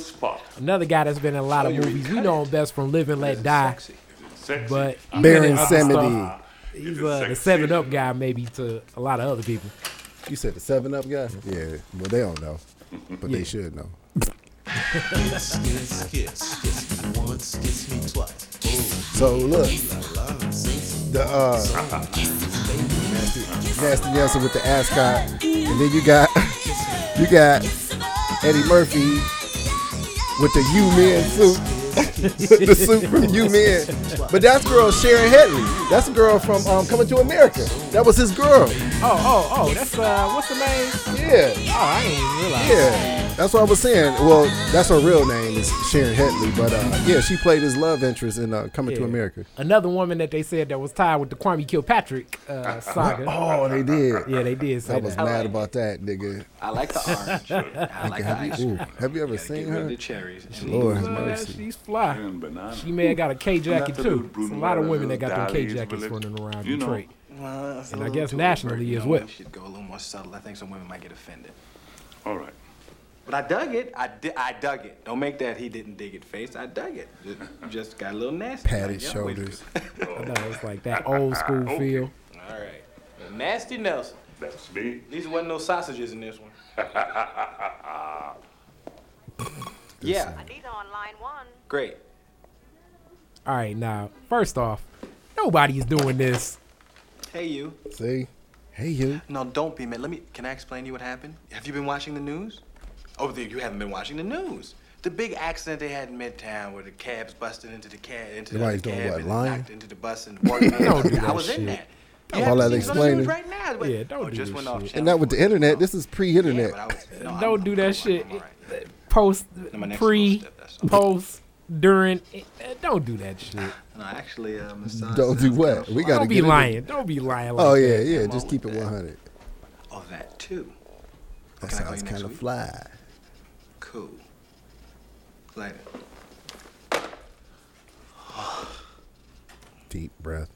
Another guy that's been in a lot of movies. We know him best from Live and Let Die. But Baron Samedi. He's uh, the seven up guy maybe to a lot of other people. You said the seven up guy? Yeah. Well, they don't know. But yeah. they should know. Kiss, kiss, kiss. Kiss me once, kiss me twice. So look. The uh Nasty Nelson with the ascot, and then you got you got Eddie Murphy with the U Men suit, the suit from U Men. But that's girl Sharon Headley. That's a girl from um, Coming to America. That was his girl. Oh oh oh, that's uh, what's the name? Yeah. Oh, I didn't realize. Yeah, that's what I was saying. Well, that's her real name is Sharon Headley, but uh, yeah, she played his love interest in uh, Coming yeah. to America. Another woman that they said that was tied with the Kwame Kilpatrick uh, saga. Oh, they did. Yeah, they did. Say I was that. mad I like about that, nigga. I like the orange. I like the ice cream. Have you ever yeah, seen her? The cherries. Lord have mercy. She's fly. She may have got a K jacket too. There's a lot of women that got their K jackets running around you Detroit. Know, well, and I guess nationally as well. Should go a little more subtle. I think some women might get offended. All right. But I dug it. I, di- I dug it. Don't make that he didn't dig it face. I dug it. Just, just got a little nasty. Patted like, shoulders. I know, it's like that old school okay. feel. All right. Nasty Nelson. That's me. These wasn't no sausages in this one. This yeah. I need on line one. Great. All right, now, first off, nobody's doing this. Hey, you. See? Hey, you. No, don't be mad. Let me, can I explain to you what happened? Have you been watching the news? Oh, you haven't been watching the news. The big accident they had in Midtown where the cabs busted into the cab, into Nobody's the cab, what, and knocked into the bus and the parking lot. do I was shit. in that. You all that explaining. Right now, but, yeah, don't oh, do just went off. And not with the internet. This is pre-internet. Yeah, was, no, don't I'm, do I'm, that I'm, shit. I'm right. Post, no, pre, step, post, during. Don't do that shit. No, actually, uh, don't do what? We gotta don't be lying. It. Don't be lying. Like oh yeah, that. yeah. Come just keep it one hundred. Oh, that too. That Can sounds kind of fly. Cool. Later. Deep breath.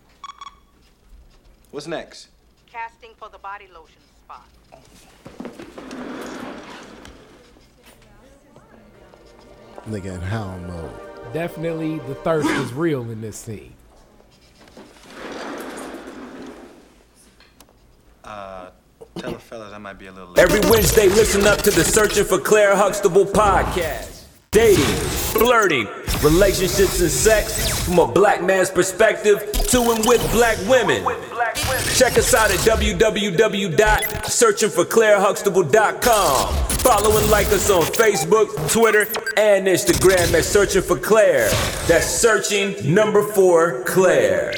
What's next? Casting for the body lotion spot. Nigga in hound mode. Definitely the thirst is real in this scene. Uh, tell the fellas I might be a little late. Every Wednesday, listen up to the Searching for Claire Huxtable podcast. Dating, flirting, relationships and sex from a black man's perspective to and with black women. Check us out at w w w dot searching for claire huxtable dot com. Follow and like us on Facebook, Twitter, and Instagram at Searching for Claire. That's searching number four Claire.